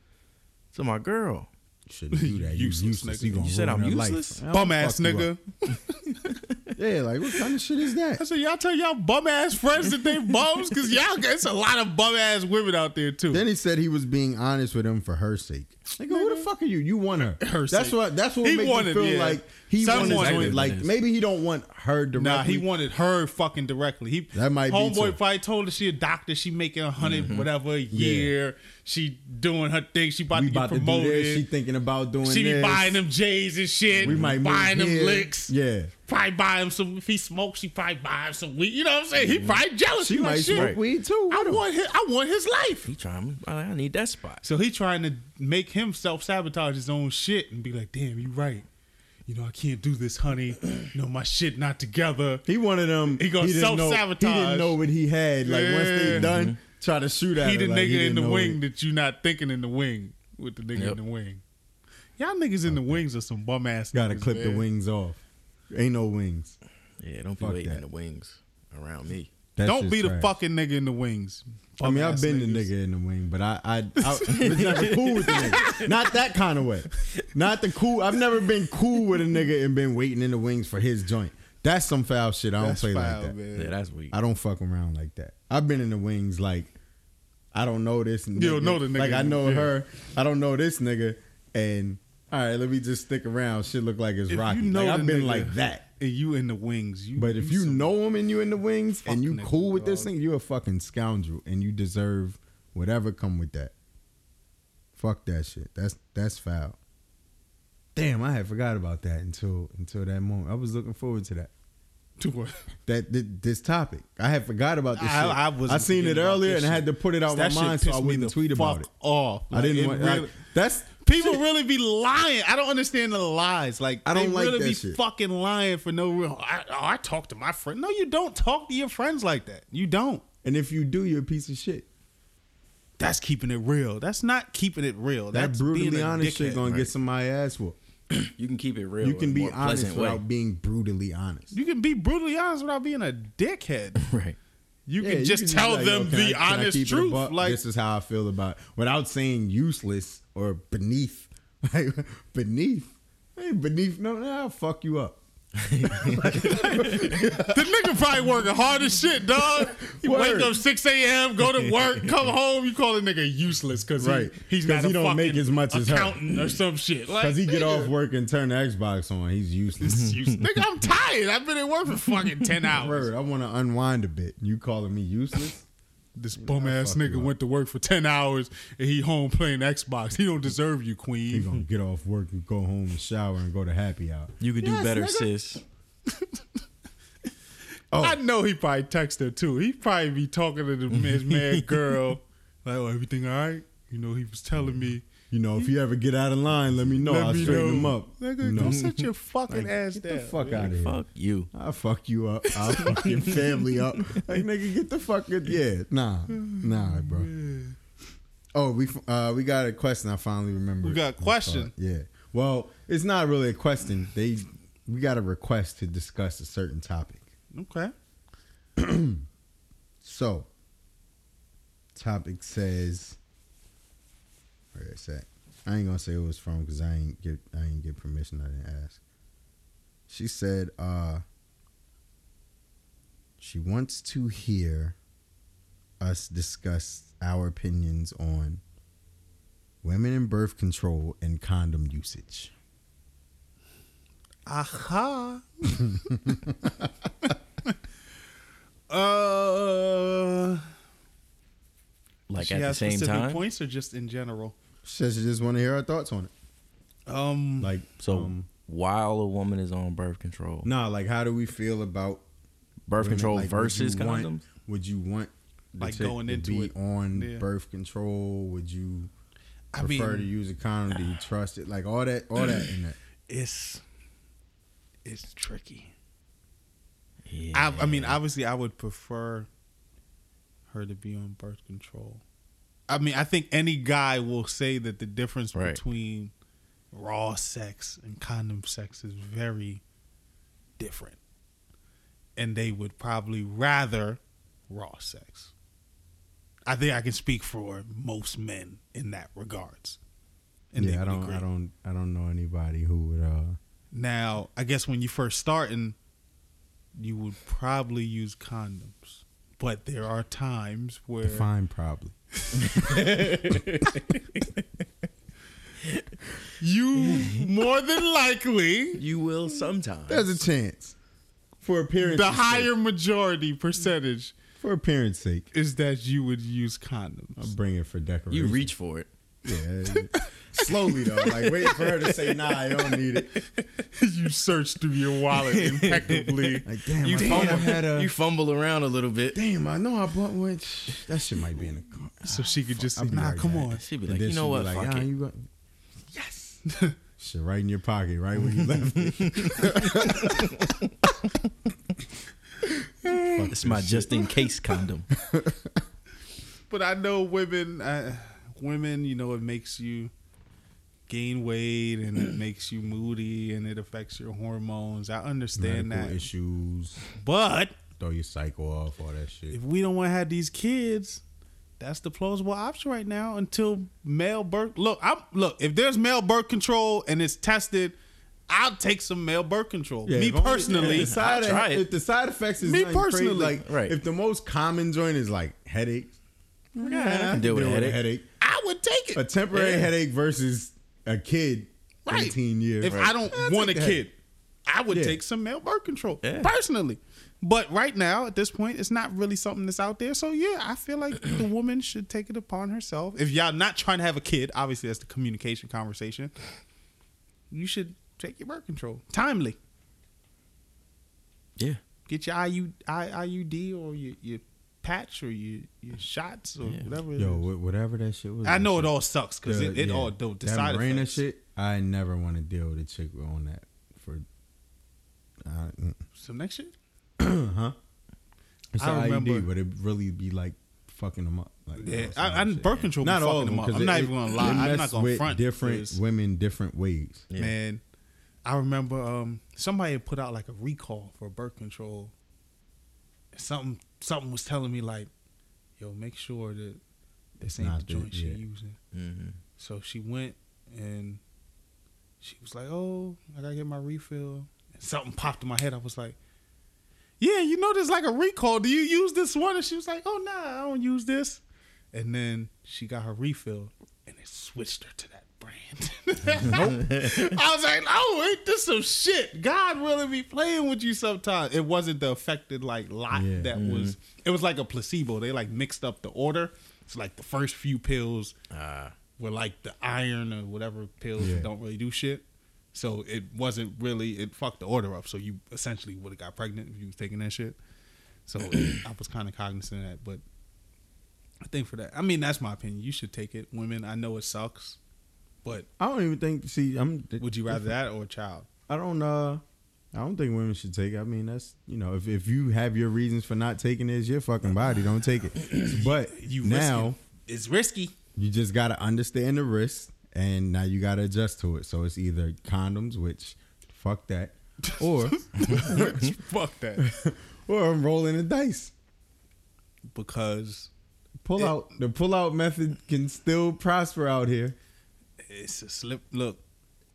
to my girl. Shouldn't do that. You useless, useless. You, you said I'm useless, bum ass nigga. Yeah, like what kind of shit is that? I said y'all tell y'all bum ass friends that they bums because y'all. It's a lot of bum ass women out there too. Then he said he was being honest with him for her sake. Nigga, who the fuck are you? You want her? Her that's sake. what. That's what he makes wanted, me feel yeah. like he wanted. Wanted like maybe he don't want her directly. Nah, he wanted her fucking directly. He that might homeboy be homeboy. If I told her she a doctor, she making a hundred mm-hmm. whatever a year. Yeah. She doing her thing. She about we to get about promoted. To do this. She thinking about doing. She be this. buying them J's and shit. We might buying them here. licks. Yeah, probably buy him some. If he smokes, she probably buy him some weed. You know what I'm saying? He probably jealous. She might like, smoke shit. weed too. I want his. I want his life. He trying. I need that spot. So he trying to make him self sabotage his own shit and be like, damn, you right. You know, I can't do this, honey. You know, my shit not together. He wanted them. He gonna self sabotage. He didn't know what he had. Like yeah. once they done. Mm-hmm. Try to shoot at he the her, nigga like he in the wing it. that you not thinking in the wing with the nigga yep. in the wing. Y'all niggas in the wings are some bum ass. Gotta niggas, clip man. the wings off. Ain't no wings. Yeah, don't Fuck be waiting that. in the wings around me. That's don't be trash. the fucking nigga in the wings. I mean, I've been niggas. the nigga in the wing, but I, I, I it's not cool with the nigga. Not that kind of way. Not the cool. I've never been cool with a nigga and been waiting in the wings for his joint. That's some foul shit. I don't that's play foul, like that. Man. Yeah, that's weak. I don't fuck around like that. I've been in the wings like I don't know this nigga. You don't know the nigga. Like I know yeah. her. I don't know this nigga. and all right, let me just stick around. Shit look like it's rocky. You know, like, I've been nigga, like that. And you in the wings. You, but if you, you know him and you in the wings and you cool with dog. This thing, you're a fucking scoundrel and you deserve whatever come with that. Fuck that shit. That's that's foul. Damn, I had forgot about that until until that moment. I was looking forward to that. To what? That th- this topic. I had forgot about this I, shit. I, was I seen it earlier and shit. I had to put it out of my mind so I wouldn't tweet about it. Off. Like, I didn't want really, like, that's people shit. Really be lying. I don't understand the lies. Like I don't they like really that be shit. Fucking lying for no real. I, oh, I talk to my friend. No, you don't talk to your friends like that. You don't. And if you do, you're a piece of shit. That's keeping it real. That's not keeping it real. That That's brutally being honest shit gonna right. get somebody ass whooped. You can keep it real. You can be honest without way. being brutally honest. You can be brutally honest without being a dickhead. Right. You yeah, can you just can tell like, them okay, the I, honest truth. Like, this is how I feel about it. Without saying useless or beneath. Like, beneath. Hey, beneath. No, no, I'll fuck you up. The nigga probably working hard as shit, dog. He Word. wake up six a.m., go to work, come home. You call the nigga useless because right. he, he's not he a don't make as much as accountant or some shit. Because like, he get nigga. off work and turn the Xbox on. He's useless. useless. Nigga, I'm tired. I've been at work for fucking ten hours. Word. I want to unwind a bit. You calling me useless? This you bum ass nigga went to work for ten hours and he home playing Xbox. He don't deserve you, queen. He gonna get off work and go home and shower and go to happy hour. You could yes, do better, nigga. sis. Oh. I know he probably text her too. He probably be talking to the, his mad girl like, oh, everything all right? You know, he was telling me. You know, if you ever get out of line, let me know. Let I'll me straighten know. him up. Nigga, you know? Don't sit your fucking like, ass get down. Get the fuck man. out of here. Fuck you. I'll fuck you up. I'll fuck your family up. Like, nigga, get the fuck out. Yeah, nah. Nah, bro. Yeah. Oh, we uh, we got a question. I finally remember. We got a question? Yeah. Well, it's not really a question. They We got a request to discuss a certain topic. Okay. So, topic says... I ain't gonna say who it was from because I ain't get I ain't get permission. I didn't ask. She said uh, she wants to hear us discuss our opinions on women and birth control and condom usage. Aha. uh, like she at the same time. Points or just in general. She just want to hear our thoughts on it. Um, like so, um, while a woman is on birth control, nah. Like, how do we feel about birth women? control like, versus would condoms? Want, would you want like going into be it on yeah. birth control? Would you I prefer mean, to use a condom? Do you trust it? Like all that, all that in that. It's it's tricky. Yeah. I, I mean, obviously, I would prefer her to be on birth control. I mean, I think any guy will say that the difference right. between raw sex and condom sex is very different. And they would probably rather raw sex. I think I can speak for most men in that regards. And yeah, I don't agree. I don't I don't know anybody who would uh Now, I guess when you first starting, you would probably use condoms. But there are times where Define probably you more than likely you will sometimes. There's a chance for appearance. The higher sake. majority percentage for appearance sake is that you would use condoms. I'll bring it for decoration. You reach for it. Yeah. Slowly though, like wait for her to say nah, I don't need it. You search through your wallet impeccably. Like damn, you, I fumble, I had a, you fumble around a little bit. Damn, I know I bought one. That shit might be in the car. So she could just say, nah, come on. on. She'd be like, you know what? Like, fuck yeah, it. You yes. Shit right in your pocket, right when you left it. It's my just in case condom. But I know women, I, women, you know, it makes you gain weight and it makes you moody and it affects your hormones. I understand Medical that issues, but throw your cycle off, all that shit. If we don't want to have these kids, that's the plausible option right now until male birth. Look, I'm look. If there's male birth control and it's tested, I'll take some male birth control. Yeah, me personally, if, the side of, if the side effects is me personally, crazy, like right. if the most common joint is like headaches, yeah, I can deal with a headache. I would take it. A temporary yeah. headache versus a kid right. eighteen years. If right. I don't I'll want a kid, I would yeah. take some male birth control yeah. personally. But right now, at this point, it's not really something that's out there. So, yeah, I feel like the woman should take it upon herself. If y'all not trying to have a kid, obviously that's the communication conversation. You should take your birth control. Timely. Yeah. Get your I U D or your, your patch or your, your shots or yeah. whatever it Yo, is. Yo, whatever that shit was. I know shit. It all sucks because it, it yeah, all don't decide. That brain and shit, I never want to deal with a chick on that for uh, some next shit. Huh? It's I remember, I U D, but it really be like fucking them up. Like, yeah, I, I birth control be not fucking all them up. I'm it, not even gonna lie. I'm not gonna front. Different this. Women, different ways. Yeah. Man, I remember um, somebody put out like a recall for birth control. Something, something was telling me like, "Yo, make sure that this ain't the joint you're using." Mm-hmm. So she went and she was like, "Oh, I gotta get my refill." And something popped in my head. I was like, yeah, you know, there's like a recall. Do you use this one? And she was like, oh, nah, I don't use this. And then she got her refill, and it switched her to that brand. Nope. I was like, oh, ain't this some shit? God really be playing with you sometimes. It wasn't the affected like lot yeah, that mm-hmm. was. It was like a placebo. They like mixed up the order. It's like the first few pills uh, were like the iron or whatever pills yeah. that don't really do shit. So it wasn't really, it fucked the order up. So you essentially would have got pregnant if you was taking that shit. So I was kind of cognizant of that. But I think for that, I mean, that's my opinion. You should take it. Women, I know it sucks, but I don't even think, see, I'm. Would you rather that or a child? I don't uh, I don't think women should take it. I mean, that's, you know, if, if you have your reasons for not taking it, it's your fucking body. Don't take it. But you, you now, it. It's risky. You just got to understand the risk. And now you got to adjust to it. So it's either condoms, which, fuck that. Or, which, fuck that. Or I'm rolling the dice. Because pull it, out the pull out method can still prosper out here. It's a slip. Look.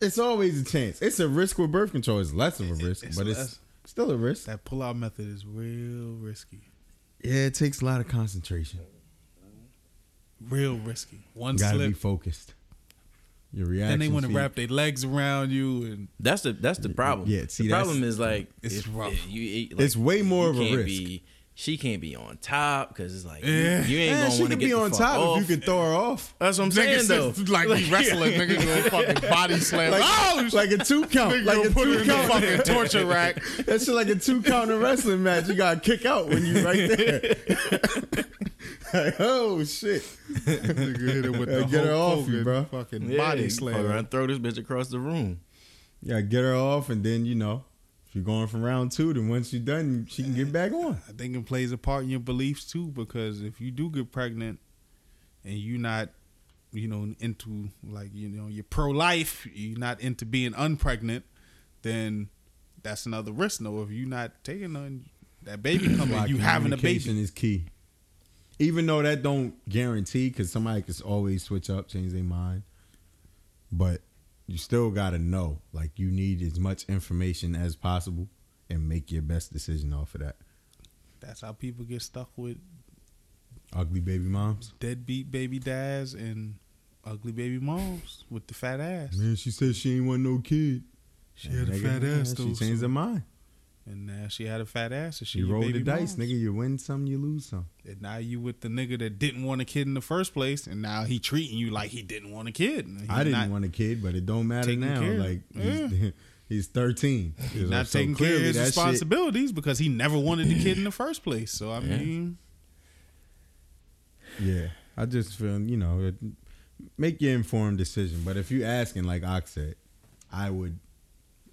It's always a chance. It's a risk with birth control. It's less of a it, risk, it's but less, it's still a risk. That pull out method is real risky. Yeah, it takes a lot of concentration. Real risky. One you gotta slip. Got to be focused. Your reaction. Then they want to wrap their legs around you, and that's the that's the problem. Yeah, see, the problem is like it's if, rough. If you, it, like, it's way more of a risk. Be, she can't be on top because it's like yeah. you, you ain't yeah, gonna want to get the fuck off. She could be on top off. If you could throw her off. That's what I'm niggas saying though. Like, like wrestling, nigga gonna fucking body slam. Like, oh, like a two count, like a put two her count in the fucking torture rack. That's like a two count in wrestling match. You gotta kick out when you right there. Like, oh shit! Hit her with the get her off, you, bro. Fucking yeah, body slam. I throw this bitch across the room. Yeah, get her off, and then you know, if you're going from round two, then once you're done, she can get back on. I think it plays a part in your beliefs too, because if you do get pregnant and you're not, you know, into like you know, you're pro-life, you're not into being unpregnant, then that's another risk. No, if you're not taking none, that baby coming, you having a baby. Communication is key. Even though that don't guarantee, because somebody can always switch up, change their mind. But you still got to know. Like, you need as much information as possible and make your best decision off of that. That's how people get stuck with... ugly baby moms? Deadbeat baby dads and ugly baby moms with the fat ass. Man, she said she ain't want no kid. She and had a fat ass, ass, though. She changed her mind. And now she had a fat ass. So she you rolled the dice, moms. Nigga. You win some, you lose some. And now you with the nigga that didn't want a kid in the first place, and now he treating you like he didn't want a kid. He I didn't want a kid, but it don't matter now. Care. Like yeah. he's, he's thirteen. He's not so taking care of his responsibilities shit. Because he never wanted the kid in the first place. So I yeah. mean, yeah, I just feel you know, make your informed decision. But if you asking, like Ox said, I would,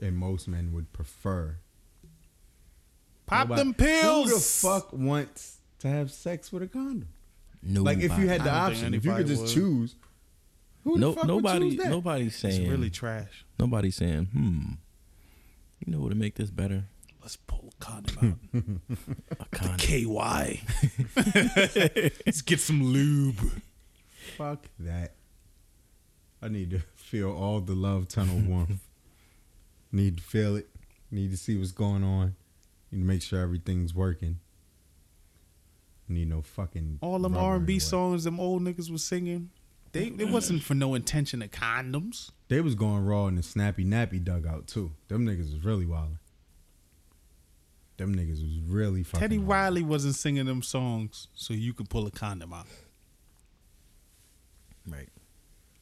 and most men would prefer. Pop nobody. Them pills. Who the fuck wants to have sex with a condom? Nobody. Like if you had the option, if you could just would. Choose. Who no, the fuck nobody, would choose that? Nobody's saying. It's really trash. Nobody's saying, hmm, you know what to make this better? Let's pull a condom out. A condom. K Y. Let's get some lube. Fuck that. I need to feel all the love tunnel warmth. Need to feel it. Need to see what's going on. You make sure everything's working. You need no fucking all them R and B songs them old niggas was singing. They it wasn't for no intention of condoms. They was going raw in the snappy nappy dugout too. Them niggas was really wilding. Them niggas was really fucking. Teddy wild. Riley wasn't singing them songs so you could pull a condom out. Right.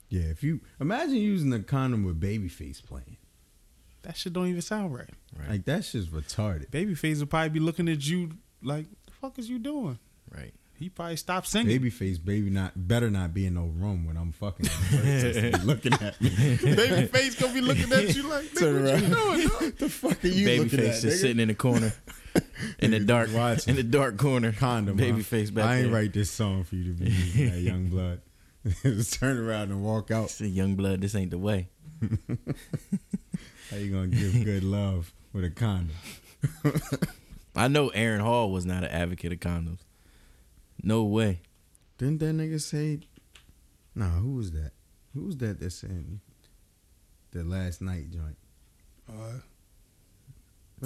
Yeah, if you imagine using a condom with Babyface playing. That shit don't even sound right. Right. Like that shit's retarded. Babyface would probably be looking at you like, the fuck is you doing? Right. He probably stopped singing. Babyface, baby, not better not be in no room when I'm fucking looking at me. Babyface gonna be looking at you like, what around. You doing? Dog? The fuck are you baby looking face at? Babyface just nigga? Sitting in the corner, in the dark, in the dark corner. Condom. Babyface, back I ain't there. Write this song for you to be using that young blood. Just turn around and walk out. See, young blood, this ain't the way. How you gonna give good love with a condom? I know Aaron Hall was not an advocate of condoms. No way. Didn't that nigga say? Nah, who was that? Who was that that said the last night joint? Uh,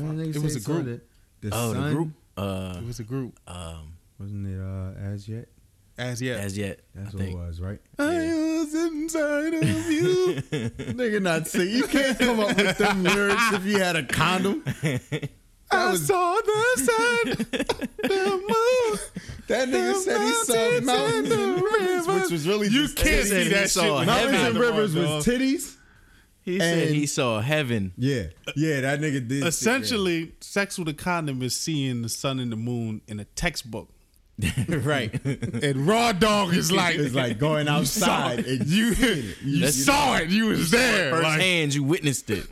Man, it was a group. That the oh, son, the group. Uh, it was a group. Um, wasn't it? Uh, as yet. As yet. As yet. That's I what think. It was, right? Yeah. I was inside of you. Nigga, not sing. You can't come up with them lyrics if you had a condom. I was, saw the sun, the moon. That nigga the said he saw mountains and rivers, which was really you can't see that shit. Mountains and rivers was titties. He said he saw heaven. Yeah, yeah, that nigga did. Essentially, that. Sex with a condom is seeing the sun and the moon in a textbook. Right. And raw dog is like it's like going outside you and you it. You, you saw it. It. You was there. First like, hand, you witnessed it.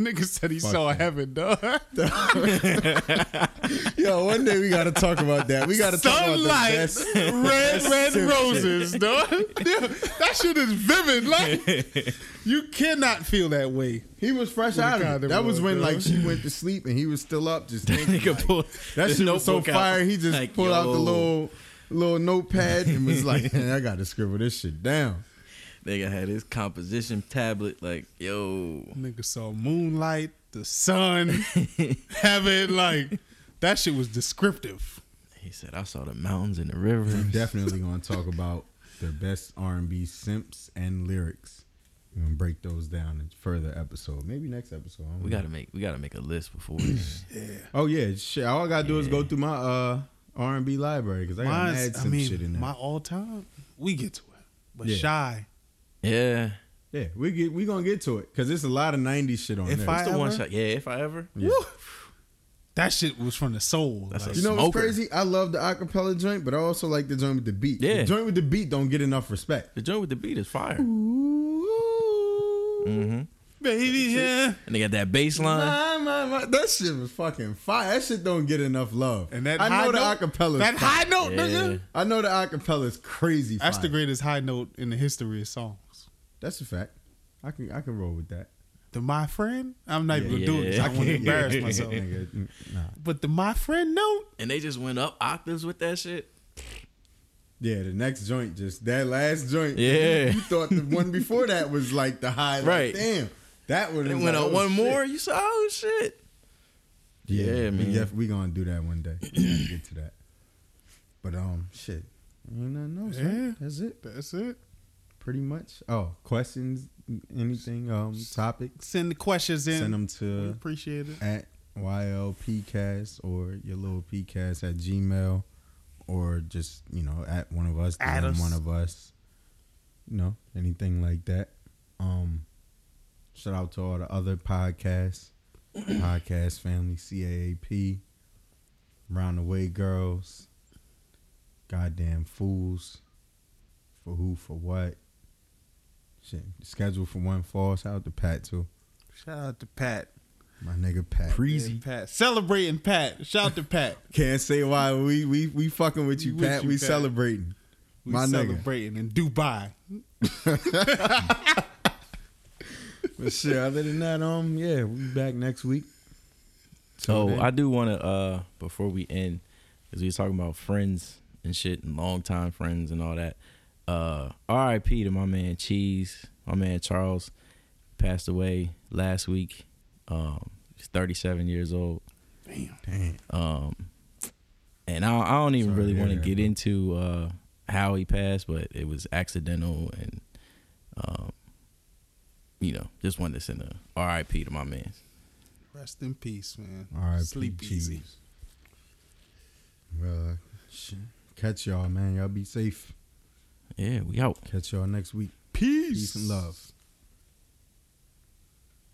Nigga said he Fuck saw that. Heaven, dog. Yo, one day we gotta talk about that. We gotta Sunlight, talk about the best, red, best red roses, dog. That shit is vivid. Like you cannot feel that way. He was fresh out of it. That was when like she went to sleep and he was still up. Just thinking, that, like, pull, that shit was so fire. Out. He just like, pulled yo. Out the little little notepad and was like, man, I gotta scribble this shit down. Nigga had his composition tablet, like, yo. Nigga saw moonlight, the sun, heaven, like, that shit was descriptive. He said, I saw the mountains and the rivers. We're definitely going to talk about the best R and B simps and lyrics. We're going to break those down in further episode. Maybe next episode. We got to make we gotta make a list before we... yeah. Oh, yeah. Shit, all I got to yeah. do is go through my uh, R and B library, because I got to add some I mean, shit in there. My all-time, we get to it. But yeah. Shy... Yeah, yeah, we get we gonna get to it because it's a lot of nineties shit on if there. I it's the ever? One shot, yeah. If I ever, yeah. That shit was from the soul. That's like, you know smoker. What's crazy? I love the acapella joint, but I also like the joint with the beat. Yeah, the joint with the beat don't get enough respect. The joint with the beat is fire. Ooh, mm-hmm. Baby, yeah, and they got that bass line. My, my, my. That shit was fucking fire. That shit don't get enough love. And that I high know the acapella. That fire. High note, yeah. Nigga. I know the acapella is crazy. That's fire. The greatest high note in the history of song. That's a fact. I can I can roll with that. The my friend, I'm not yeah, even yeah, doing this. Yeah. I can't embarrass myself. Nah. But the my friend note, and they just went up octaves with that shit. Yeah, the next joint, just that last joint. Yeah, you thought the one before that was like the high. Right, like, damn, that would. They went like, up oh, one shit. More. You saw oh shit. Yeah, yeah man, we, def- we gonna do that one day. We gotta get to that. But um, shit, ain't nothing else. Yeah, right? That's it. That's it. Pretty much. Oh, questions, anything, um, topics. Send the questions in. Send them to we appreciate it. At Y L P cast or your little pcast at Gmail or just, you know, at one of us, at us. One of us. You know, anything like that. Um, shout out to all the other podcasts, podcast family, C A A P, Round the Way Girls, Goddamn Fools, For Who, For What. Shit, scheduled for one fall. Shout out to Pat too. Shout out to Pat, my nigga Pat. Preezy Pat, celebrating Pat. Shout out to Pat. Can't say why we we we fucking with you, we Pat. With you, we Pat. Celebrating. We my celebrating nigga. In Dubai. But shit, other than that, um, yeah, we'll be back next week. So oh, I do want to uh before we end, because we were talking about friends and shit and longtime friends and all that. Uh, R I P to my man Cheese. My man Charles passed away last week. Um, he's thirty-seven years old. Damn, damn. Um, and I, I don't even Sorry, really want to get bro. into uh, how he passed, but it was accidental, and um, you know, just wanted to send a R I P to my man. Rest in peace, man. R I P Sleep easy. Well, catch y'all, man. Y'all be safe. Yeah, we out. Catch y'all next week. Peace. Peace and love.